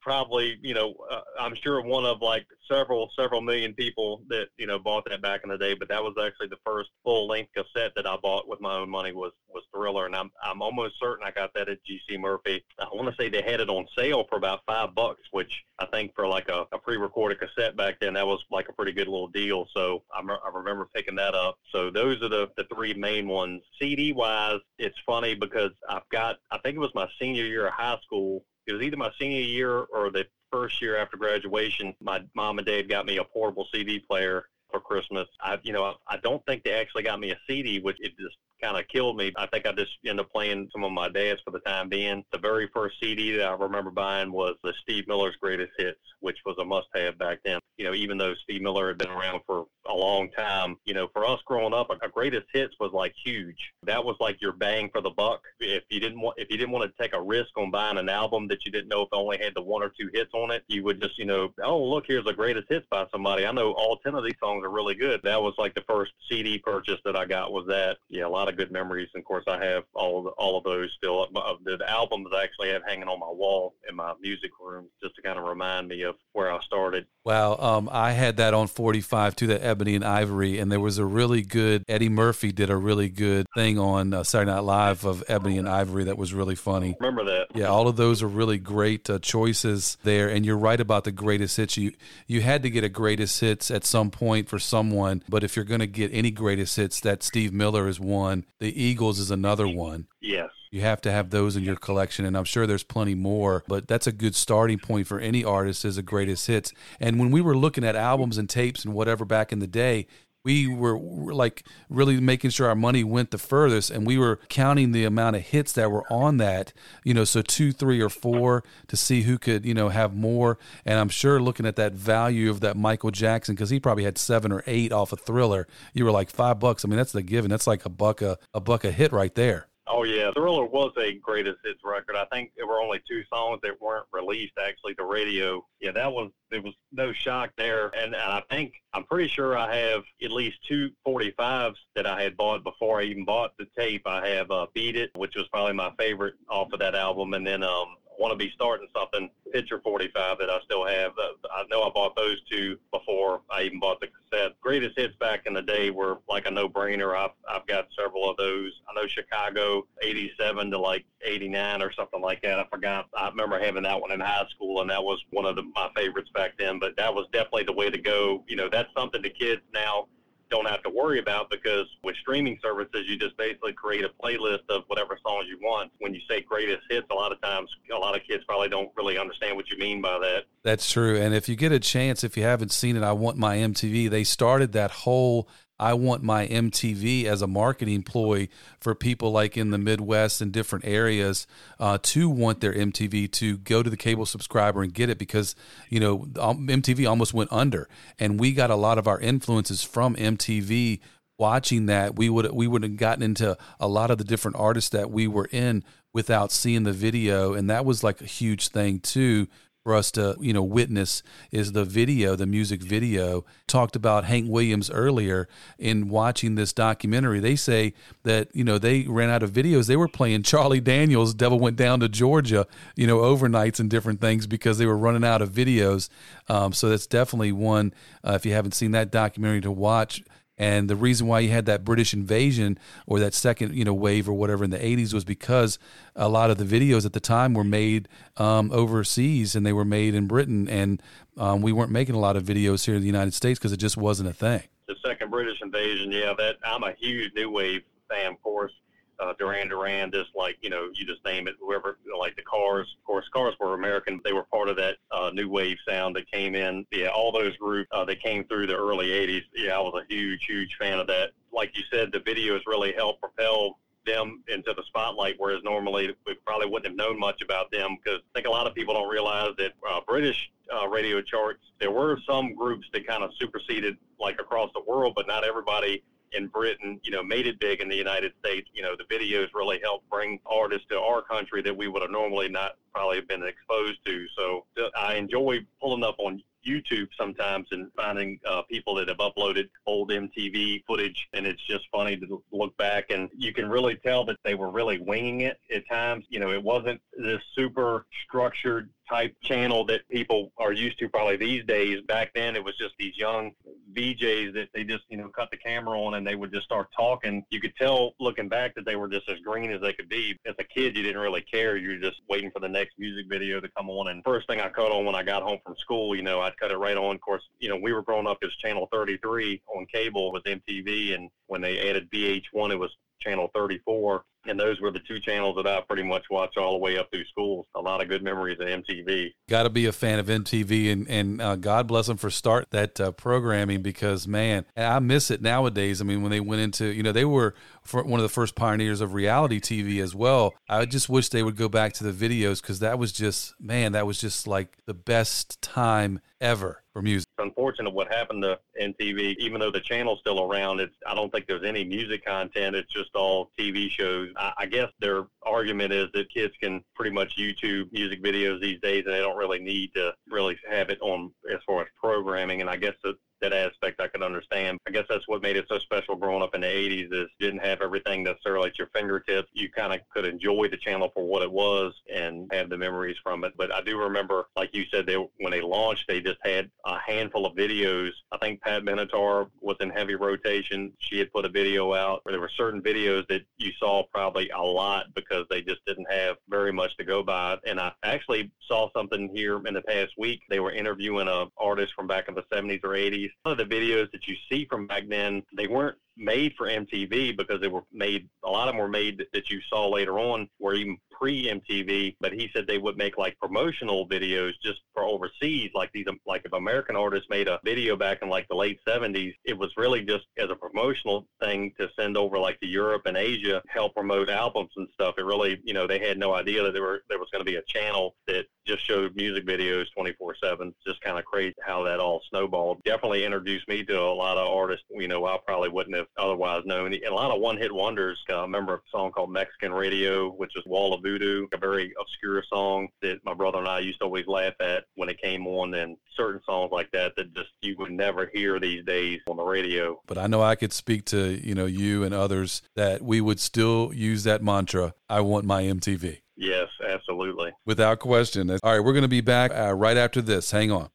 Probably, you know, uh, I'm sure one of like several, several million people that, you know, bought that back in the day. But that was actually the first full-length cassette that I bought with my own money was, was Thriller. And I'm I'm almost certain I got that at G C Murphy. I want to say they had it on sale for about five bucks, which I think for like a, a pre-recorded cassette back then, that was like a pretty good little deal. So I, me- I remember picking that up. So those are the, the three main ones. C D-wise, it's funny because I've got, I think it was my senior year of high school. It was either my senior year or the first year after graduation, my mom and dad got me a portable C D player for Christmas. I, you know, I, I don't think they actually got me a C D, which it just kind of killed me. I think I just ended up playing some of my dad's for the time being. The very first C D that I remember buying was the Steve Miller's Greatest Hits, which was a must-have back then. You know, even though Steve Miller had been around for a long time, you know, for us growing up, a Greatest Hits was like huge. That was like your bang for the buck. If you didn't want, if you didn't want to take a risk on buying an album that you didn't know if it only had the one or two hits on it, you would just, you know, oh look, here's a Greatest Hits by somebody. I know all ten of these songs are really good. That was like the first C D purchase that I got was that. Yeah, a lot of good memories, and of course I have all of, the, all of those still. The, the albums I actually have hanging on my wall in my music room just to kind of remind me of where I started. Wow, um, I had that on forty-five too, that Ebony and Ivory, and there was a really good, Eddie Murphy did a really good thing on uh, Saturday Night Live of Ebony and Ivory that was really funny. Remember that. Yeah, all of those are really great uh, choices there, and you're right about the Greatest Hits. You, you had to get a Greatest Hits at some point for someone, but if you're going to get any Greatest Hits, that Steve Miller is one. The Eagles is another one. Yes. You have to have those in your collection, and I'm sure there's plenty more, but that's a good starting point for any artist is the Greatest Hits. And when we were looking at albums and tapes and whatever back in the day, we were, were like really making sure our money went the furthest, and we were counting the amount of hits that were on that, you know, so two, three, or four to see who could, you know, have more. And I'm sure looking at that value of that Michael Jackson, because he probably had seven or eight off a Thriller, you were like five bucks. I mean, that's the given. That's like a buck a, a buck a hit right there. Oh, yeah. Thriller was a greatest hits record. I think there were only two songs that weren't released, actually, to radio. Yeah, that was, there was no shock there. And, and I think, I'm pretty sure I have at least two forty-fives that I had bought before I even bought the tape. I have uh, Beat It, which was probably my favorite off of that album. And then um, Want to Be Starting Something, Picture forty-five that I still have. Uh, I know I bought those two before I even bought the cassette. Greatest hits back in the day were like a no-brainer. I've, I've got several of those. I know Chicago, eighty-seven to like eighty-nine or something like that. I forgot. I remember having that one in high school, and that was one of the, my favorites back then. But that was definitely the way to go. You know, that's something the kids now don't have to worry about, because with streaming services, you just basically create a playlist of whatever songs you want. When you say greatest hits, a lot of times, a lot of kids probably don't really understand what you mean by that. That's true. And if you get a chance, if you haven't seen it, I Want My M T V, they started that whole I Want My M T V as a marketing ploy for people like in the Midwest and different areas uh, to want their M T V, to go to the cable subscriber and get it, because, you know, M T V almost went under, and we got a lot of our influences from M T V. Watching that, we would we would have gotten into a lot of the different artists that we were in without seeing the video, and that was like a huge thing too. For us to, you know, witness is the video, the music video. Talked about Hank Williams earlier in watching this documentary. They say that, you know, they ran out of videos. They were playing Charlie Daniels' Devil Went Down to Georgia, you know, overnights and different things because they were running out of videos. Um, so that's definitely one, uh, if you haven't seen that documentary, to watch. And the reason why you had that British invasion or that second, you know, wave or whatever in the eighties was because a lot of the videos at the time were made um, overseas, and they were made in Britain. And um, we weren't making a lot of videos here in the United States because it just wasn't a thing. The second British invasion, yeah, that I'm a huge new wave fan, of course. Uh, Duran Duran, just like, you know, you just name it, whoever, you know, like the Cars. Of course, Cars were American. They were part of that uh, new wave sound that came in. Yeah, all those groups uh, that came through the early eighties. Yeah, I was a huge, huge fan of that. Like you said, the videos really helped propel them into the spotlight, whereas normally we probably wouldn't have known much about them, because I think a lot of people don't realize that uh, British uh, radio charts, there were some groups that kind of superseded like across the world, but not everybody in Britain, you know, made it big in the United States. You know, the videos really helped bring artists to our country that we would have normally not probably have been exposed to. So I enjoy pulling up on YouTube sometimes and finding uh, people that have uploaded old M T V footage, and it's just funny to look back, and you can really tell that they were really winging it at times. You know, it wasn't this super structured type channel that people are used to probably these days. Back then, it was just these young V Js that they just, you know, cut the camera on and they would just start talking. You could tell looking back that they were just as green as they could be. As a kid, you didn't really care. You were just waiting for the next music video to come on. And first thing I cut on when I got home from school, you know, I'd cut it right on. Of course, you know, we were growing up, it was Channel thirty-three on cable with M T V. And when they added V H one, it was Channel thirty-four. And those were the two channels that I pretty much watched all the way up through school. A lot of good memories of M T V. Got to be a fan of M T V, and, and uh, God bless them for start that uh, programming, because, man, I miss it nowadays. I mean, when they went into, you know, they were one of the first pioneers of reality T V as well. I just wish they would go back to the videos, because that was just, man, that was just like the best time ever for music. It's unfortunate what happened to M T V. Even though the channel's still around, it's, I don't think there's any music content. It's just all T V shows. I, I guess their argument is that kids can pretty much YouTube music videos these days, and they don't really need to really have it on as far as programming. And I guess that that aspect I could understand. I guess that's what made it so special growing up in the eighties, is didn't have everything necessarily at your fingertips. You kind of could enjoy the channel for what it was and have the memories from it. But I do remember, like you said, they, when they launched, they just had a handful of videos. I think Pat Benatar was in heavy rotation. She had put a video out where there were certain videos that you saw probably a lot because they just didn't have very much to go by. And I actually saw something here in the past week. They were interviewing an artist from back in the seventies or eighties. Some of the videos that you see from back then, they weren't made for M T V, because they were made, a lot of them were made that you saw later on, or even pre-M T V, but he said they would make like promotional videos just for overseas, like these, like if American artists made a video back in like the late seventies, it was really just as a promotional thing to send over like to Europe and Asia, help promote albums and stuff. It really, you know, they had no idea that there were there was going to be a channel that just showed music videos twenty-four seven. Just kind of crazy how that all snowballed. Definitely introduced me to a lot of artists, you know, I probably wouldn't have otherwise known. A lot of one-hit wonders. I remember a song called Mexican Radio, which is Wall of Voodoo, a very obscure song that my brother and I used to always laugh at when it came on, and certain songs like that that just you would never hear these days on the radio. But I know I could speak to, you know, you and others that we would still use that mantra, I want my M T V. Yes, absolutely. Without question. All right, we're going to be back uh, right after this. Hang on.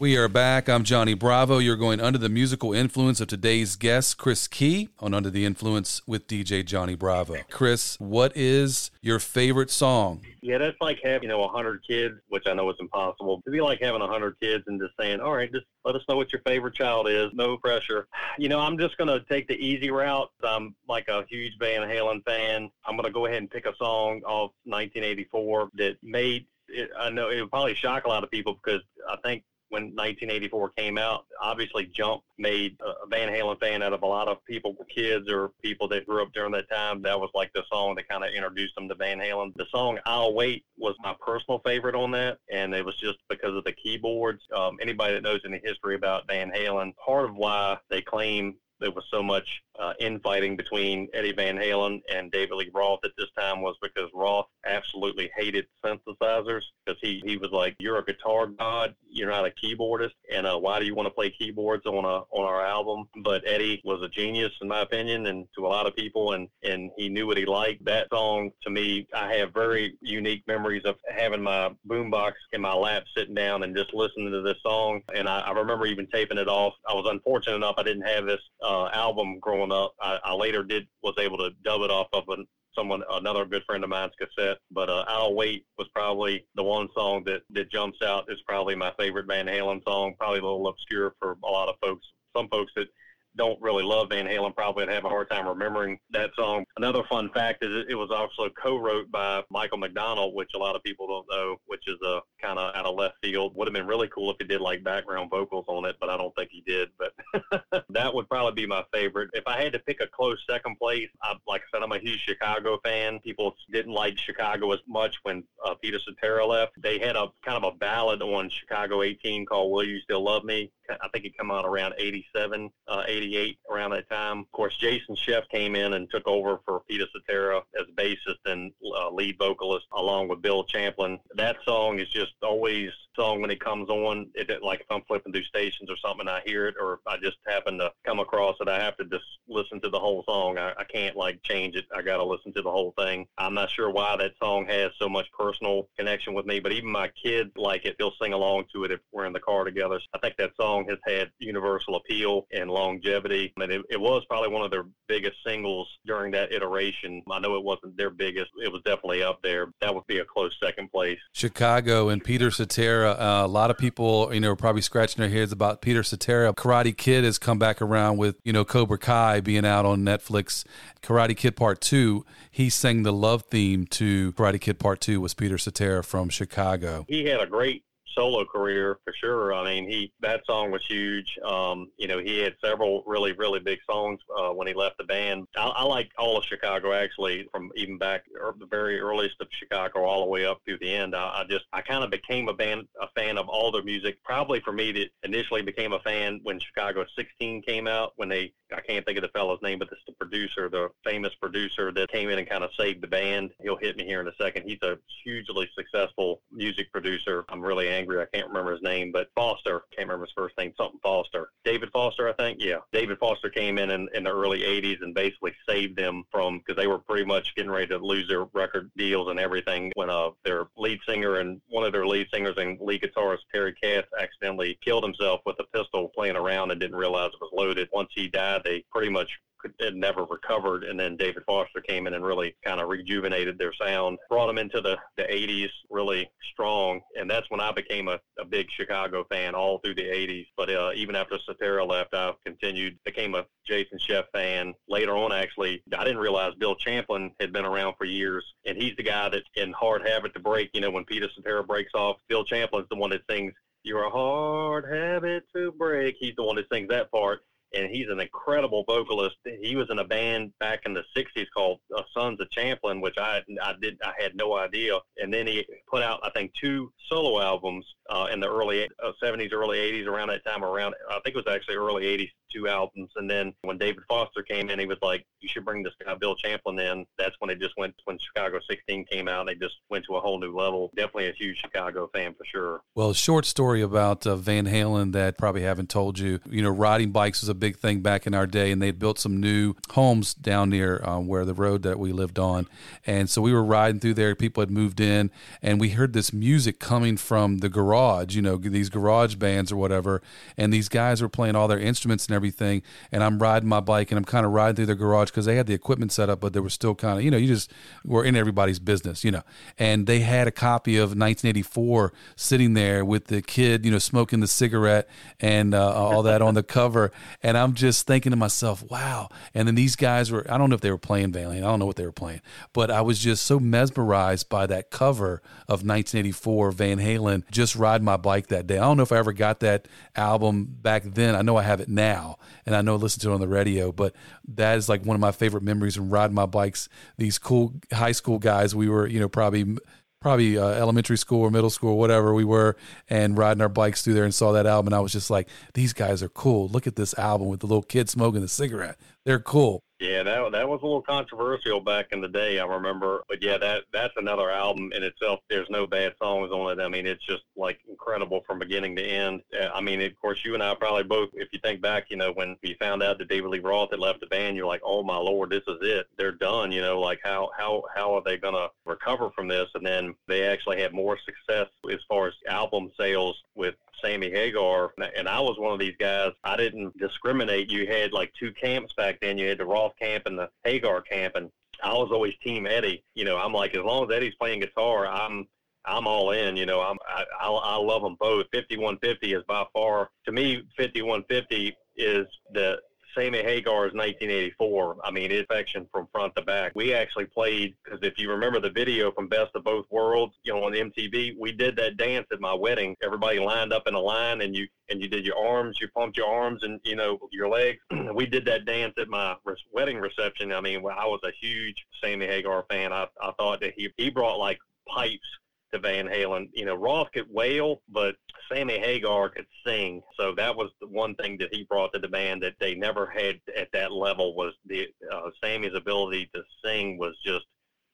We are back. I'm Johnny Bravo. You're going under the musical influence of today's guest, Chris Key, on Under the Influence with D J Johnny Bravo. Chris, what is your favorite song? Yeah, that's like having, you know, one hundred kids, which I know is impossible. It'd be like having one hundred kids and just saying, all right, just let us know what your favorite child is. No pressure. You know, I'm just going to take the easy route. I'm like a huge Van Halen fan. I'm going to go ahead and pick a song off nineteen eighty-four that made it. I know it would probably shock a lot of people because I think when nineteen eighty-four came out, obviously Jump made a Van Halen fan out of a lot of people, kids or people that grew up during that time. That was like the song that kind of introduced them to Van Halen. The song I'll Wait was my personal favorite on that, and it was just because of the keyboards. Um, anybody that knows any history about Van Halen, part of why they claim there was so much uh, infighting between Eddie Van Halen and David Lee Roth at this time was because Roth absolutely hated synthesizers because he, he was like, you're a guitar god, you're not a keyboardist, and uh, why do you want to play keyboards on a on our album? But Eddie was a genius, in my opinion, and to a lot of people, and, and he knew what he liked. That song, to me, I have very unique memories of having my boombox in my lap sitting down and just listening to this song, and I, I remember even taping it off. I was unfortunate enough I didn't have this Uh, album growing up. I, I later did was able to dub it off of an, someone, another good friend of mine's cassette, but uh, I'll Wait was probably the one song that, that jumps out. It's probably my favorite Van Halen song, probably a little obscure for a lot of folks. Some folks that don't really love Van Halen probably would have a hard time remembering that song. Another fun fact is it was also co-wrote by Michael McDonald, which a lot of people don't know, which is a kind of out of left field. Would have been really cool if he did like background vocals on it, but I don't think he did. But that would probably be my favorite. If I had to pick a close second place, I, like I said, I'm a huge Chicago fan. People didn't like Chicago as much when uh, Peter Cetera left. They had a kind of a ballad on Chicago eighteen called Will You Still Love Me? I think it came out around eighty-seven, uh, eighty-eight, around that time. Of course, Jason Sheff came in and took over for Peter Cetera as bassist and uh, lead vocalist, along with Bill Champlin. That song is just always a song when it comes on. It, like if I'm flipping through stations or something, I hear it, or if I just happen to come across it, I have to just listen to the whole song. I, I can't like change it. I got to listen to the whole thing. I'm not sure why that song has so much personal connection with me, but even my kids like it. They'll sing along to it if we're in the car together. I think that song has had universal appeal and longevity. I mean, it, it was probably one of their biggest singles during that iteration. I know it wasn't their biggest. It was definitely up there. That would be a close second place. Chicago and Peter Cetera. Uh, a lot of people, you know, are probably scratching their heads about Peter Cetera. Karate Kid has come back around with, you know, Cobra Kai being out on Netflix. Karate Kid Part two, he sang the love theme to Karate Kid Part two was Peter Cetera from Chicago. He had a great solo career for sure. I mean, he that song was huge. Um, you know, he had several really, really big songs uh, when he left the band. I, I like all of Chicago, actually, from even back er, the very earliest of Chicago all the way up through the end. I, I just, I kind of became a, band, a fan of all their music. Probably for me, that initially became a fan when Chicago sixteen came out, when they, I can't think of the fellow's name, but it's the producer, the famous producer that came in and kind of saved the band. He'll hit me here in a second. He's a hugely successful music producer. I'm really angry I can't remember his name, but Foster, can't remember his first name, something Foster. David Foster, I think, yeah. David Foster came in in, in the early eighties and basically saved them from, because they were pretty much getting ready to lose their record deals and everything when uh, their lead singer and one of their lead singers and lead guitarist, Terry Katz, accidentally killed himself with a pistol playing around and didn't realize it was loaded. Once he died, they pretty much could, had never recovered. And then David Foster came in and really kind of rejuvenated their sound, brought them into the, the eighties really strong. And that's when I became a, a big Chicago fan all through the eighties. But uh, even after Cetera left, I continued, became a Jason Sheff fan. Later on, actually, I didn't realize Bill Champlin had been around for years. And he's the guy that in Hard Habit to Break, you know, when Peter Cetera breaks off, Bill Champlin's the one that sings, "You're a hard habit to break." He's the one that sings that part. And he's an incredible vocalist. He was in a band back in the sixties called uh, Sons of Champlin, which I I did I had no idea. And then he put out, I think, two solo albums uh, in the early uh, seventies, early eighties, around that time. Around I think it was actually early eighties, two albums. And then when David Foster came in, he was like, "You should bring this guy Bill Champlin in." That's when it just went when Chicago sixteen came out. They just went to a whole new level. Definitely a huge Chicago fan for sure. Well, a short story about uh, Van Halen that probably haven't told you. You know, riding bikes was a big thing back in our day, and they built some new homes down near um, where the road that we lived on, and so we were riding through there. People had moved in, and we heard this music coming from the garage, you know, these garage bands or whatever, and these guys were playing all their instruments and everything, and I'm riding my bike, and I'm kind of riding through the garage because they had the equipment set up, but they were still kind of, you know, you just were in everybody's business, you know, and they had a copy of nineteen eighty-four sitting there with the kid, you know, smoking the cigarette and uh, all that on the cover. And I'm just thinking to myself, wow. And then these guys were, I don't know if they were playing Van Halen. I don't know what they were playing. But I was just so mesmerized by that cover of nineteen eighty-four Van Halen, Just Ride My Bike that day. I don't know if I ever got that album back then. I know I have it now, and I know I listen to it on the radio. But that is like one of my favorite memories of riding my bikes. These cool high school guys, we were, you know, probably... probably uh, elementary school or middle school, whatever we were, and riding our bikes through there and saw that album. And I was just like, these guys are cool. Look at this album with the little kid smoking the cigarette. They're cool. Yeah, that that was a little controversial back in the day, I remember. But yeah, that that's another album in itself. There's no bad songs on it. I mean, it's just like incredible from beginning to end. I mean, of course, you and I probably both, if you think back, you know, when we found out that David Lee Roth had left the band, you're like, oh my Lord, this is it. They're done. You know, like how how how are they gonna recover from this? And then they actually had more success as far as album sales with Sammy Hagar, and I was one of these guys. I didn't discriminate. You had like two camps back then. You had the Roth camp and the Hagar camp, and I was always Team Eddie. You know, I'm like, as long as Eddie's playing guitar, I'm I'm all in. You know, I'm I, I, I love them both. fifty-one fifty is by far, to me, fifty-one fifty is the Sammy Hagar's nineteen eighty-four. I mean, it's perfection from front to back. We actually played, because if you remember the video from Best of Both Worlds, you know, on M T V, we did that dance at my wedding. Everybody lined up in a line, and you and you did your arms, you pumped your arms and, you know, your legs. We did that dance at my res- wedding reception. I mean, I was a huge Sammy Hagar fan. I, I thought that he, he brought, like, pipes to Van Halen. You know, Roth could wail, but Sammy Hagar could sing. So that was the one thing that he brought to the band that they never had at that level, was the uh, Sammy's ability to sing was just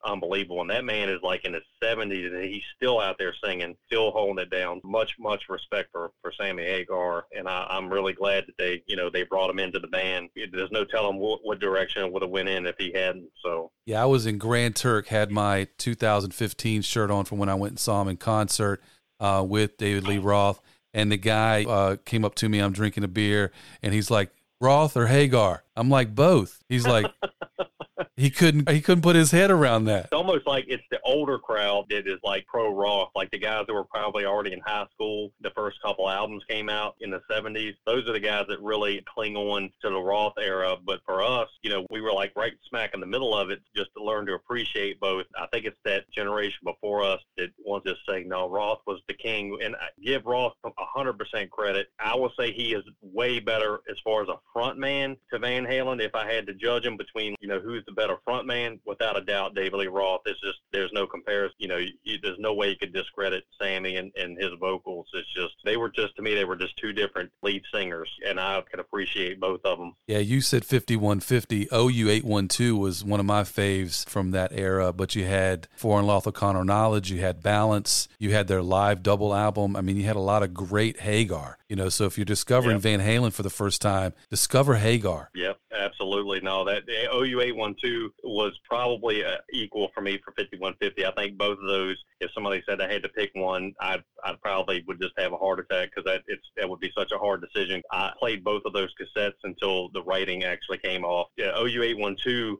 unbelievable. And that man is like in his seventies, and he's still out there singing, still holding it down. Much, much respect for, for Sammy Hagar, and I, I'm really glad that they, you know, they brought him into the band. There's no telling what, what direction it would have went in if he hadn't. So yeah, I was in Grand Turk, had my two thousand fifteen shirt on from when I went and saw him in concert uh, with David Lee Roth, and the guy uh, came up to me. I'm drinking a beer, and he's like, "Roth or Hagar?" I'm like, "Both." He's like. He couldn't he couldn't put his head around that. It's almost like it's the older crowd that is like pro Roth, like the guys that were probably already in high school. The first couple albums came out in the seventies. Those are the guys that really cling on to the Roth era. But for us, you know, we were like right smack in the middle of it, just to learn to appreciate both. I think it's that generation before us that wants to say, no, Roth was the king. And I give Roth one hundred percent credit. I will say he is way better as far as a front man to Van Halen. If I had to judge him between, you know, who's the best a front man, without a doubt, David Lee Roth. It's just, there's no comparison. You know, you, there's no way you could discredit Sammy and, and his vocals. It's just, they were just, to me, they were just two different lead singers, and I could appreciate both of them. Yeah, you said fifty-one fifty. O U eight twelve was one of my faves from that era, but you had Foreign Lawful Carnal Knowledge, you had Balance, you had their live double album. I mean, you had a lot of great Hagar, you know, so if you're discovering yep. Van Halen for the first time, discover Hagar. Yep. Absolutely. No, that the O U eight twelve was probably uh, equal for me for fifty-one fifty. I think both of those, if somebody said I had to pick one, I I probably would just have a heart attack because that, it's, that would be such a hard decision. I played both of those cassettes until the writing actually came off. Yeah, O U eight twelve,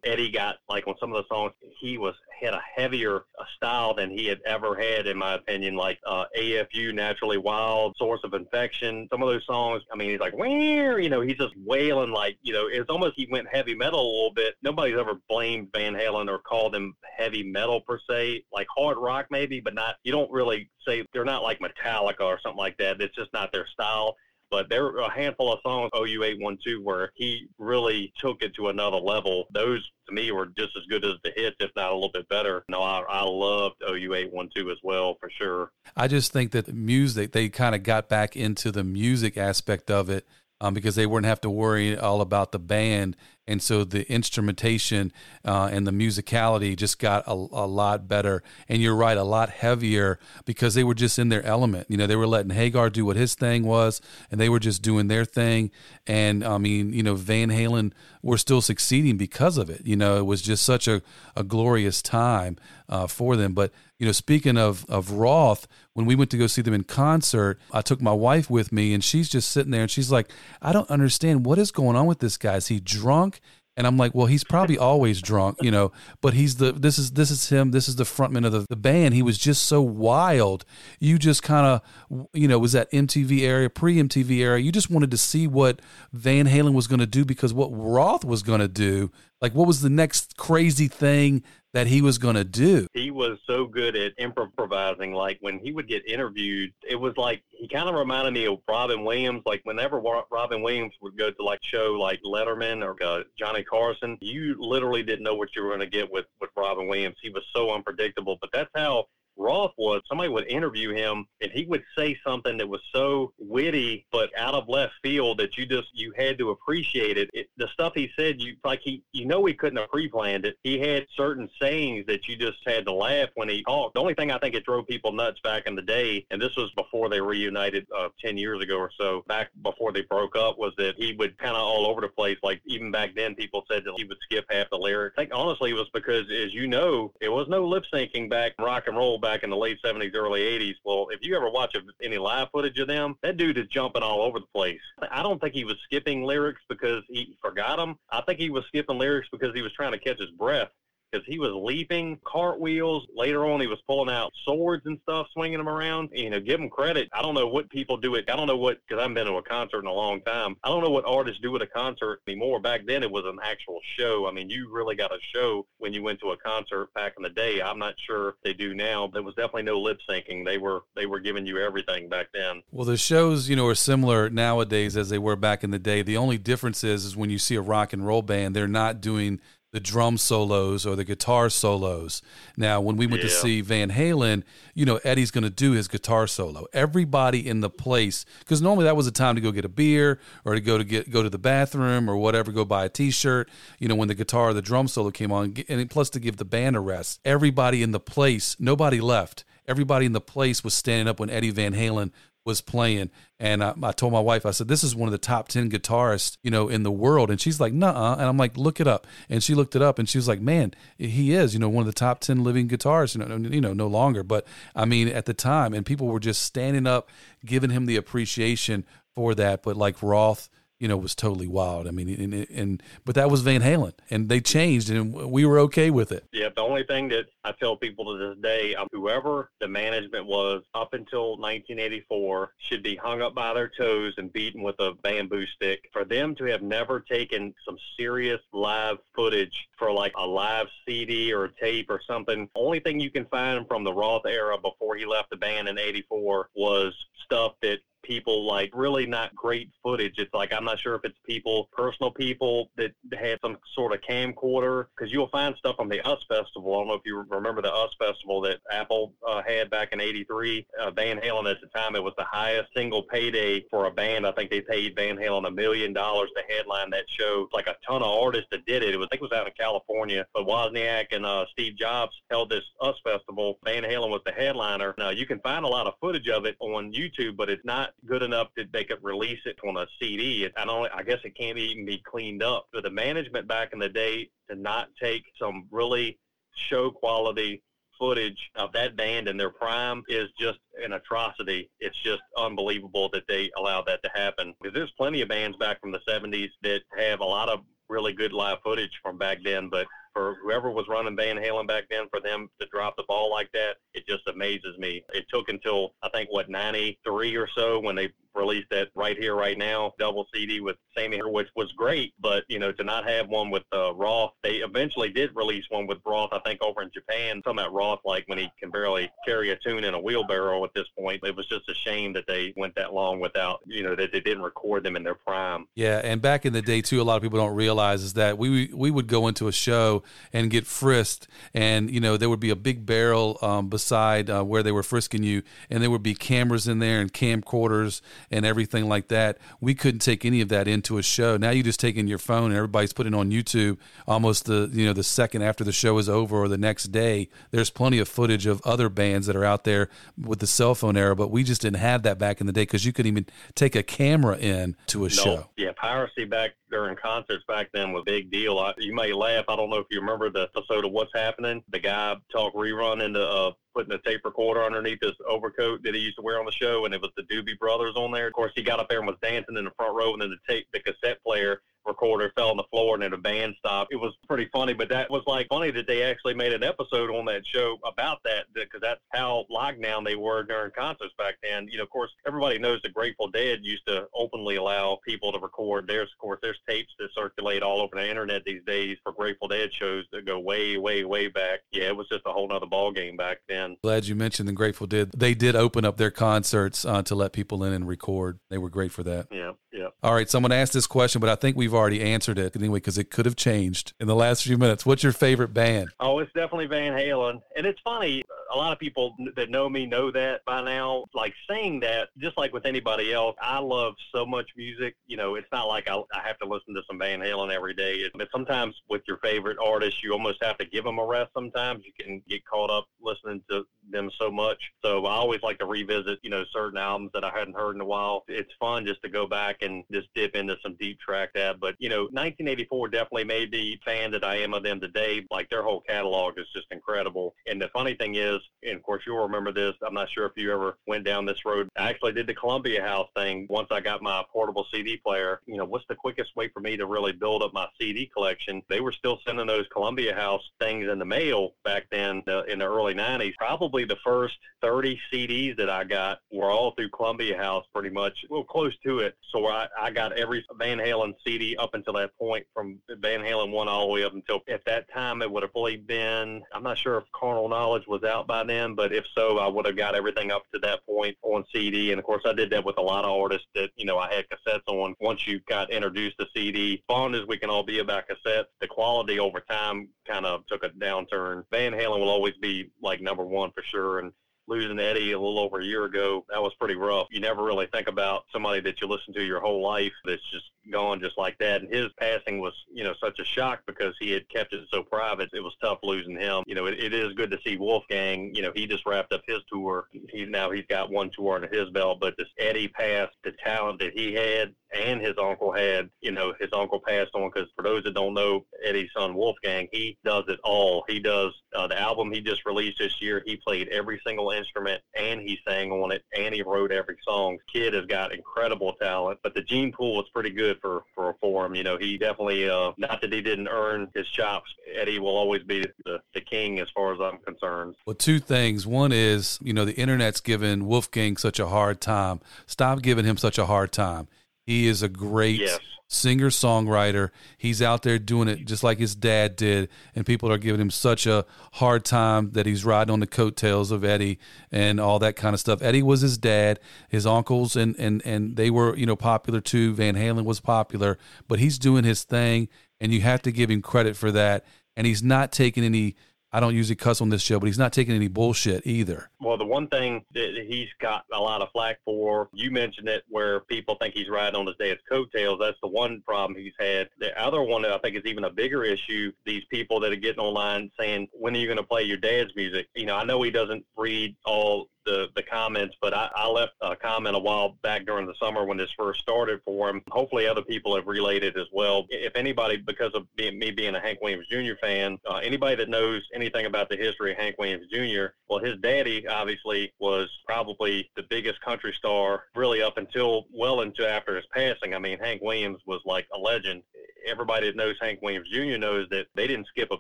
Eddie got, like on some of the songs, he was had a heavier style than he had ever had, in my opinion, like uh, A F U, Naturally Wild, Source of Infection. Some of those songs, I mean, he's like, where, you know, he's just wailing like, you know, it's almost he went heavy metal a little bit. Nobody's ever blamed Van Halen or called them heavy metal per se, like hard rock maybe, but not, you don't really say they're not like Metallica or something like that. It's just not their style. But there were a handful of songs, O U eight twelve, where he really took it to another level. Those, to me, were just as good as the hits, if not a little bit better. No, I, I loved O U eight twelve as well, for sure. I just think that the music, they kind of got back into the music aspect of it um, because they wouldn't have to worry all about the band. And so the instrumentation uh, and the musicality just got a, a lot better. And you're right, a lot heavier because they were just in their element. You know, they were letting Hagar do what his thing was, and they were just doing their thing. And, I mean, you know, Van Halen were still succeeding because of it. You know, it was just such a, a glorious time uh, for them. But, you know, speaking of, of Roth, when we went to go see them in concert, I took my wife with me, and she's just sitting there, and she's like, I don't understand what is going on with this guy. Is he drunk? And I'm like, well, he's probably always drunk, you know, but he's the, this is, this is him. This is the frontman of the, the band. He was just so wild. You just kind of, you know, was that M T V era, pre-M T V era. You just wanted to see what Van Halen was going to do because what Roth was going to do, like what was the next crazy thing that he was going to do. He was so good at improvising. Like when he would get interviewed, it was like, he kind of reminded me of Robin Williams. Like whenever Robin Williams would go to like show like Letterman or uh, Johnny Carson, you literally didn't know what you were going to get with, with Robin Williams. He was so unpredictable, but that's how Roth was. Somebody would interview him and he would say something that was so witty but out of left field that you just you had to appreciate it, it the stuff he said. You like he you know he couldn't have pre-planned it. He had certain sayings that you just had to laugh when he talked. The only thing I think it drove people nuts back in the day, and this was before they reunited uh, ten years ago or so, back before they broke up, was that he would kind of all over the place. Like even back then people said that he would skip half the lyrics. I think honestly it was because, as you know, there was no lip syncing back in rock and roll back in the late seventies, early eighties. Well, if you ever watch any live footage of them, that dude is jumping all over the place. I don't think he was skipping lyrics because he forgot them. I think he was skipping lyrics because he was trying to catch his breath, because he was leaping, cartwheels. Later on, he was pulling out swords and stuff, swinging them around. You know, give him credit. I don't know what people do it. I don't know what, because I haven't been to a concert in a long time. I don't know what artists do at a concert anymore. Back then, it was an actual show. I mean, you really got a show when you went to a concert back in the day. I'm not sure if they do now. There was definitely no lip syncing. They were they were giving you everything back then. Well, the shows, you know, are similar nowadays as they were back in the day. The only difference is, is when you see a rock and roll band, they're not doing the drum solos or the guitar solos. Now, when we went yeah. to see Van Halen, you know, Eddie's going to do his guitar solo. Everybody in the place, because normally that was a time to go get a beer or to go to get go to the bathroom or whatever, go buy a T-shirt, you know, when the guitar or the drum solo came on, and plus to give the band a rest. Everybody in the place, nobody left. Everybody in the place was standing up when Eddie Van Halen was playing. And I, I told my wife, I said, this is one of the top ten guitarists, you know, in the world. And she's like, nuh-uh. And I'm like, look it up. And she looked it up and she was like, man, he is, you know, one of the top ten living guitarists, you know, you know, no longer. But I mean, at the time, and people were just standing up, giving him the appreciation for that. But like Roth, you know, was totally wild. I mean, and, and but that was Van Halen, and they changed, and we were okay with it. Yeah, the only thing that I tell people to this day, whoever the management was up until nineteen eighty-four should be hung up by their toes and beaten with a bamboo stick. For them to have never taken some serious live footage for like a live C D or tape or something, only thing you can find from the Roth era before he left the band in eighty-four was stuff that people like really not great footage. It's like, I'm not sure if it's people, personal people that had some sort of camcorder, because you'll find stuff from the U S Festival. I don't know if you remember the U S Festival that Apple uh, had back in eighty-three. Uh, Van Halen at the time, it was the highest single payday for a band. I think they paid Van Halen a million dollars to headline that show. Like a ton of artists that did it. It was, I think it was out in California, but Wozniak and uh, Steve Jobs held this U S Festival. Van Halen was the headliner. Now you can find a lot of footage of it on YouTube, but it's not good enough that they could release it on a C D. I don't. I guess it can't even be cleaned up. But the management back in the day to not take some really show quality footage of that band in their prime is just an atrocity. It's just unbelievable that they allowed that to happen. Because there's plenty of bands back from the seventies that have a lot of really good live footage from back then, but for whoever was running Van Halen back then, for them to drop the ball like that, it just amazes me. It took until, I think, what, ninety-three or so, when they released that Right Here, Right Now double C D with Sammy, which was great, but, you know, to not have one with uh, Roth. They eventually did release one with Roth, I think, over in Japan. Talking about Roth, like, when he can barely carry a tune in a wheelbarrow at this point. It was just a shame that they went that long without, you know, that they didn't record them in their prime. Yeah, and back in the day, too, a lot of people don't realize is that we we would go into a show and get frisked, and, you know, there would be a big barrel um, beside uh, where they were frisking you, and there would be cameras in there and camcorders and everything like that. We couldn't take any of that into a show. Now you just take in your phone and everybody's putting it on YouTube almost the, you know, the second after the show is over or the next day. There's plenty of footage of other bands that are out there with the cell phone era, but we just didn't have that back in the day because you couldn't even take a camera in to a no. show. Yeah, piracy back during concerts back then was a big deal. I, you may laugh. I don't know if you remember the episode of What's Happening. The guy talked rerun into uh, putting a tape recorder underneath his overcoat that he used to wear on the show, and it was the Doobie Brothers on there. Of course, he got up there and was dancing in the front row, and then the tape, the cassette player recorder fell on the floor, and then the band stopped. It was pretty funny, but that was like funny that they actually made an episode on that show about that, because that's how locked down they were during concerts back then. You know, of course, everybody knows the Grateful Dead used to openly allow people to record. There's, of course, there's tapes that circulate all over the internet these days for Grateful Dead shows that go way, way, way back. Yeah, it was just a whole nother ballgame back then. Glad you mentioned the Grateful Dead. They did open up their concerts uh, to let people in and record. They were great for that. Yeah, yeah. All right, someone asked this question, but I think we've already answered it anyway because it could have changed in the last few minutes. What's your favorite band? Oh, it's definitely Van Halen. And it's funny, a lot of people that know me know that by now. Like, saying that, just like with anybody else, I love so much music. You know, it's not like I, I have to listen to some Van Halen every day. It, but sometimes with your favorite artist, you almost have to give them a rest sometimes. You can get caught up listening to them so much. So I always like to revisit, you know, certain albums that I hadn't heard in a while. It's fun just to go back and just dip into some deep track that. But, you know, nineteen eighty-four definitely made the fan that I am of them today. Like, their whole catalog is just incredible. And the funny thing is, and of course you'll remember this, I'm not sure if you ever went down this road. I actually did the Columbia House thing once I got my portable C D player. You know, what's the quickest way for me to really build up my C D collection? They were still sending those Columbia House things in the mail back then uh, in the early nineties. Probably the first thirty C Ds that I got were all through Columbia House pretty much, well, close to it. So I, I got every Van Halen C D up until that point, from Van Halen one all the way up until, at that time, it would have probably been, I'm not sure if Carnal Knowledge was out by then, but if so, I would have got everything up to that point on C D. And of course, I did that with a lot of artists that, you know, I had cassettes on. Once you got introduced to C D, fond as we can all be about cassettes, the quality over time kind of took a downturn. Van Halen will always be like number one for sure. And losing Eddie a little over a year ago, that was pretty rough. You never really think about somebody that you listen to your whole life that's just gone just like that. And his passing was, you know, such a shock because he had kept it so private. It was tough losing him. You know, it, it is good to see Wolfgang. You know, he just wrapped up his tour. He, now he's got one tour under his belt. But this Eddie passed, the talent that he had and his uncle had, you know, his uncle passed on, because for those that don't know Eddie's son Wolfgang, he does it all. He does uh, the album he just released this year. He played every single instrument and he sang on it and he wrote every song. Kid has got incredible talent, but the gene pool was pretty good for, for, for him. You know, he definitely, uh, not that he didn't earn his chops, Eddie will always be the, the king as far as I'm concerned. Well, two things. One is, you know, the internet's given Wolfgang such a hard time. Stop giving him such a hard time. He is a great yes. singer-songwriter. He's out there doing it just like his dad did, and people are giving him such a hard time that he's riding on the coattails of Eddie and all that kind of stuff. Eddie was his dad, his uncles, and and and they were, you know, popular too. Van Halen was popular, but he's doing his thing, and you have to give him credit for that. And he's not taking any, I don't usually cuss on this show, but he's not taking any bullshit either. Well, the one thing that he's got a lot of flack for, you mentioned it, where people think he's riding on his dad's coattails. That's the one problem he's had. The other one that I think is even a bigger issue, these people that are getting online saying, when are you going to play your dad's music? You know, I know he doesn't read all the, the comments, but I, I left a comment a while back during the summer when this first started for him. Hopefully other people have relayed it as well. If anybody, because of being, me being a Hank Williams Junior fan, uh, anybody that knows anything about the history of Hank Williams Junior, well, his daddy obviously was probably the biggest country star really up until well into after his passing. I mean, Hank Williams was like a legend. Everybody that knows Hank Williams Junior knows that they didn't skip a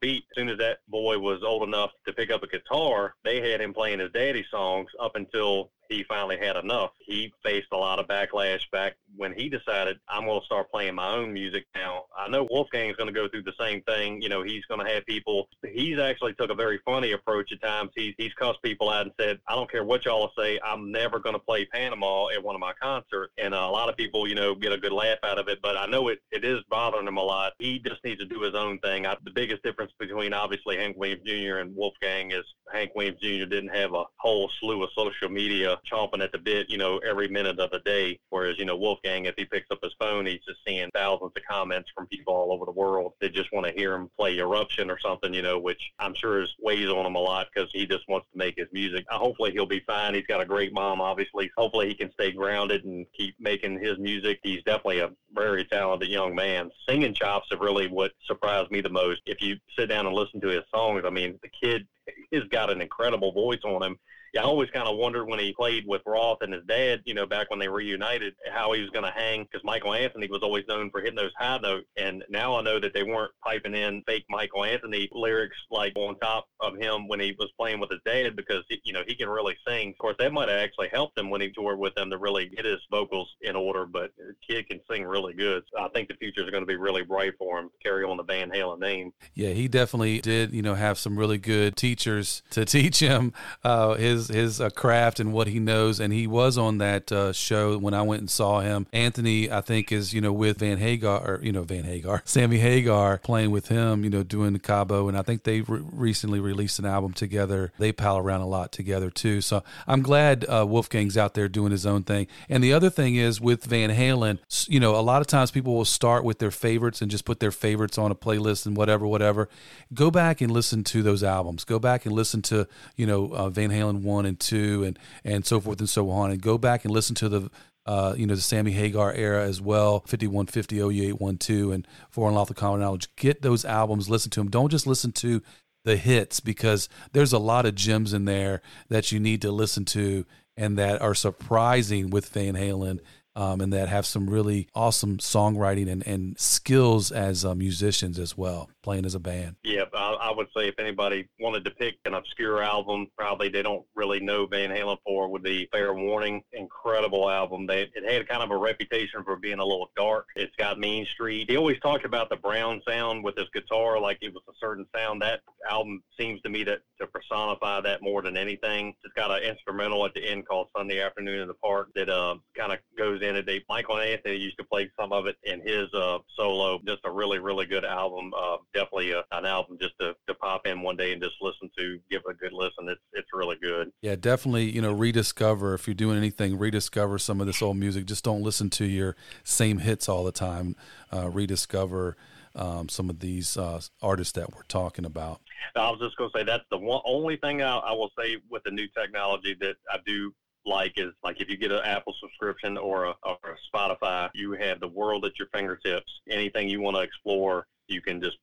beat. As soon as that boy was old enough to pick up a guitar, they had him playing his daddy's songs up until he finally had enough. He faced a lot of backlash back when he decided, I'm going to start playing my own music now. I know Wolfgang's going to go through the same thing. You know, he's going to have people. He's actually took a very funny approach at times. He, he's cussed people out and said, I don't care what y'all say, I'm never going to play Panama at one of my concerts. And a lot of people, you know, get a good laugh out of it, but I know it, it is bothering him a lot. He just needs to do his own thing. I, the biggest difference between, obviously, Hank Williams Junior and Wolfgang is Hank Williams Junior didn't have a whole slew of social media chomping at the bit, you know, every minute of the day. Whereas, you know, Wolfgang, if he picks up his phone, he's just seeing thousands of comments from people all over the world that just want to hear him play Eruption or something, you know, which I'm sure is weighs on him a lot because he just wants to make his music. Uh, hopefully he'll be fine. He's got a great mom, obviously. Hopefully he can stay grounded and keep making his music. He's definitely a very talented young man. Singing chops are really what surprised me the most. If you sit down and listen to his songs, I mean, the kid has got an incredible voice on him. Yeah, I always kind of wondered when he played with Roth and his dad, you know, back when they reunited, how he was going to hang, because Michael Anthony was always known for hitting those high notes. And now I know that they weren't piping in fake Michael Anthony lyrics like on top of him when he was playing with his dad, because, you know, he can really sing. Of course, that might have actually helped him when he toured with them to really get his vocals in order, but the kid can sing really good. So I think the future is going to be really bright for him, carry on the Van Halen name. Yeah, he definitely did, you know, have some really good teachers to teach him uh, his his uh, craft and what he knows. And he was on that uh, show when I went and saw him. Anthony, I think, is, you know, with Van Hagar, or, you know, Van Hagar, Sammy Hagar, playing with him, you know, doing Cabo. And I think they re- recently released an album together. They pal around a lot together too. So I'm glad uh, Wolfgang's out there doing his own thing. And the other thing is with Van Halen, you know, a lot of times people will start with their favorites and just put their favorites on a playlist and whatever, whatever. Go back and listen to those albums. Go back and listen to, you know, uh, Van Halen one and two and and so forth and so on, and go back and listen to the uh you know the Sammy Hagar era as well, fifty-one fifty, O U eight twelve, and For Unlawful Common Knowledge. Get those albums, listen to them. Don't just listen to the hits, because there's a lot of gems in there that you need to listen to and that are surprising with Van Halen, um, and that have some really awesome songwriting and, and skills as uh, musicians as well, playing as a band. Yeah, I, I would say if anybody wanted to pick an obscure album, probably they don't really know Van Halen for, would be Fair Warning. Incredible album. They, it had kind of a reputation for being a little dark. It's got Mean Street. He always talked about the brown sound with his guitar, like it was a certain sound. That album seems to me to, to personify that more than anything. It's got an instrumental at the end called Sunday Afternoon in the Park that uh, kind of goes in. Michael Anthony used to play some of it in his uh, solo. Just a really, really good album. Uh, definitely a, an album just to, to pop in one day and just listen to, give it a good listen. It's it's really good. Yeah, definitely, you know, rediscover. If you're doing anything, rediscover some of this old music. Just don't listen to your same hits all the time. Uh, rediscover um, some of these uh, artists that we're talking about. I was just going to say that's the one, only thing I, I will say with the new technology that I do like is, like, if you get an Apple subscription or a, or a Spotify, you have the world at your fingertips. Anything you want to explore, you can just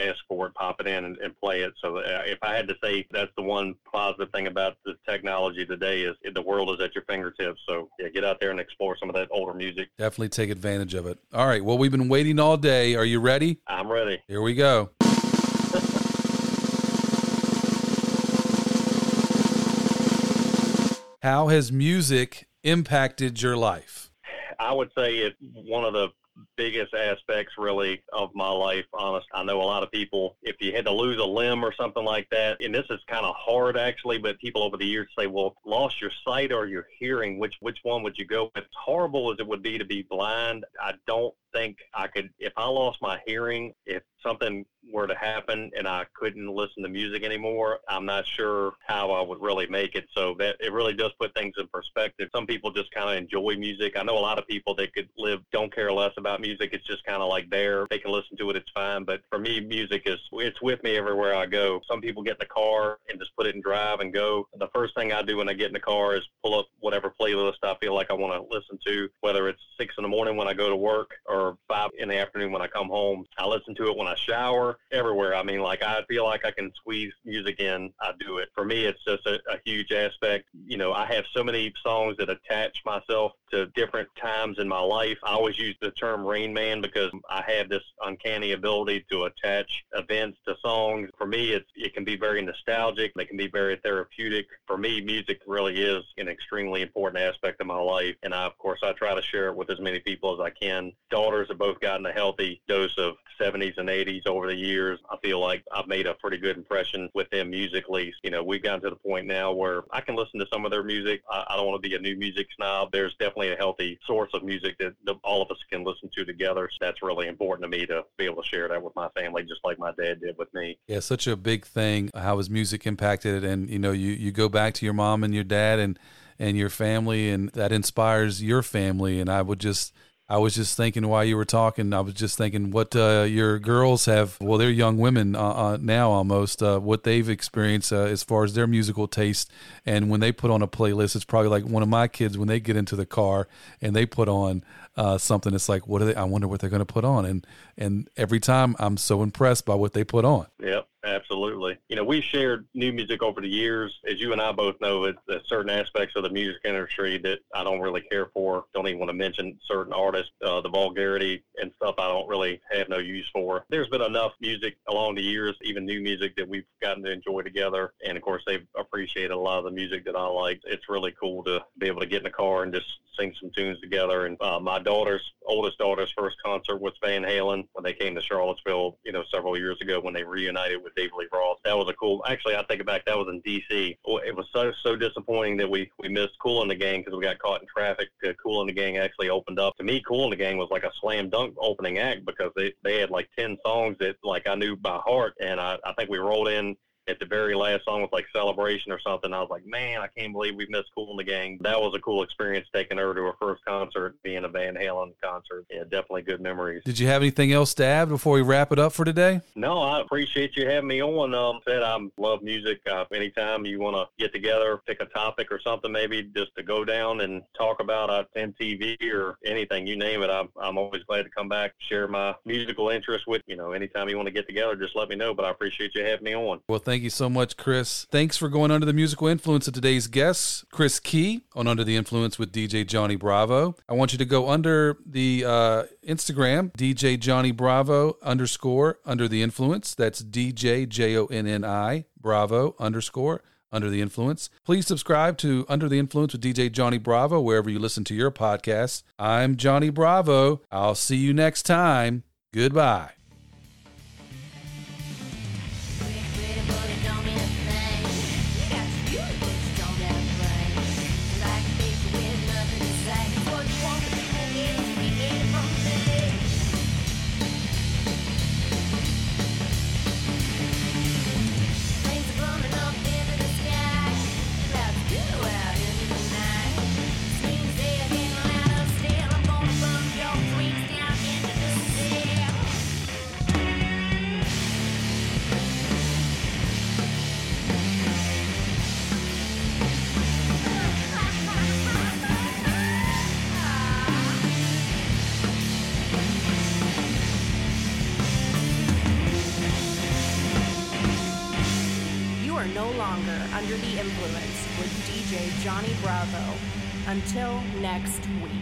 ask for it, pop it in, and, and play it. So uh, if I had to say that's the one positive thing about the technology today is the world is at your fingertips. So yeah, get out there and explore some of that older music. Definitely take advantage of it. All right, well, we've been waiting all day. Are you ready? I'm ready. Here we go. How has music impacted your life? I would say it's one of the biggest aspects, really, of my life, honestly. I know a lot of people, if you had to lose a limb or something like that, and this is kind of hard, actually, but people over the years say, well, lost your sight or your hearing, which which one would you go with? As horrible as it would be to be blind, I don't think I could, if I lost my hearing, if something were to happen and I couldn't listen to music anymore, I'm not sure how I would really make it. So that it really does put things in perspective. Some people just kind of enjoy music. I know a lot of people that could live, don't care less about music. It's just kind of like there, they can listen to it. It's fine. But for me, music is, it's with me everywhere I go. Some people get in the car and just put it in drive and go. The first thing I do when I get in the car is pull up whatever playlist I feel like I want to listen to, whether it's six in the morning when I go to work or five in the afternoon when I come home. I listen to it when I shower, everywhere. I mean, like, I feel like I can squeeze music in. I do it. For me, it's just a, a huge aspect. You know, I have so many songs that attach myself to different times in my life. I always use the term Rain Man because I have this uncanny ability to attach events to songs. For me, it's, it can be very nostalgic. It can be very therapeutic. For me, music really is an extremely important aspect of my life. And I, of course, I try to share it with as many people as I can. Daughters have both gotten a healthy dose of seventies and eighties over the years. I feel like I've made a pretty good impression with them musically. You know, we've gotten to the point now where I can listen to some of their music. I, I don't want to be a new music snob. There's definitely a healthy source of music that the, all of us can listen to together. So that's really important to me to be able to share that with my family, just like my dad did with me. Yeah, such a big thing. How has music impacted it? And, you know, you, you go back to your mom and your dad and, and your family, and that inspires your family. And I would just... I was just thinking while you were talking, I was just thinking what uh, your girls have, well, they're young women uh, uh, now almost, uh, what they've experienced uh, as far as their musical taste. And when they put on a playlist, it's probably like one of my kids, when they get into the car and they put on uh, something, it's like, what are they, I wonder what they're going to put on. And, and every time I'm so impressed by what they put on. Yep. Absolutely. You know, we've shared new music over the years. As you and I both know, it's certain aspects of the music industry that I don't really care for. Don't even want to mention certain artists, uh, the vulgarity and stuff I don't really have no use for. There's been enough music along the years, even new music that we've gotten to enjoy together. And, of course, they've appreciated a lot of the music that I like. It's really cool to be able to get in the car and just sing some tunes together. And uh, my daughter's, oldest daughter's first concert was Van Halen when they came to Charlottesville, you know, several years ago when they reunited with David Lee Roth. That was a cool, actually, I think back, that was in D C. It was so, so disappointing that we, we missed Kool and the Gang because we got caught in traffic. Kool and the Gang actually opened up. To me, Kool and the Gang was like a slam dunk opening act because they, they had like ten songs that like I knew by heart. And I, I think we rolled in at the very last song was like Celebration or something. I was like, man, I can't believe we missed Kool and the Gang. That was a cool experience, taking her to her first concert, being a Van Halen concert. Yeah, definitely good memories. Did you have anything else to add before we wrap it up for today? No, I appreciate you having me on. Um, said I love music. Uh, anytime you want to get together, pick a topic or something, maybe just to go down and talk about uh, M T V or anything, you name it. I'm, I'm always glad to come back, share my musical interest with, you know, anytime you want to get together, just let me know. But I appreciate you having me on. Well, thank Thank you so much, Chris. Thanks for going under the musical influence of today's guests, Chris Key, on Under the Influence with D J Johnny Bravo. I want you to go under the uh, Instagram, D J Johnny Bravo underscore under the influence. That's D J J O N N I Bravo underscore under the influence. Please subscribe to Under the Influence with D J Johnny Bravo wherever you listen to your podcasts. I'm Johnny Bravo. I'll see you next time. Goodbye. Under the Influence with D J Johnny Bravo. Until next week.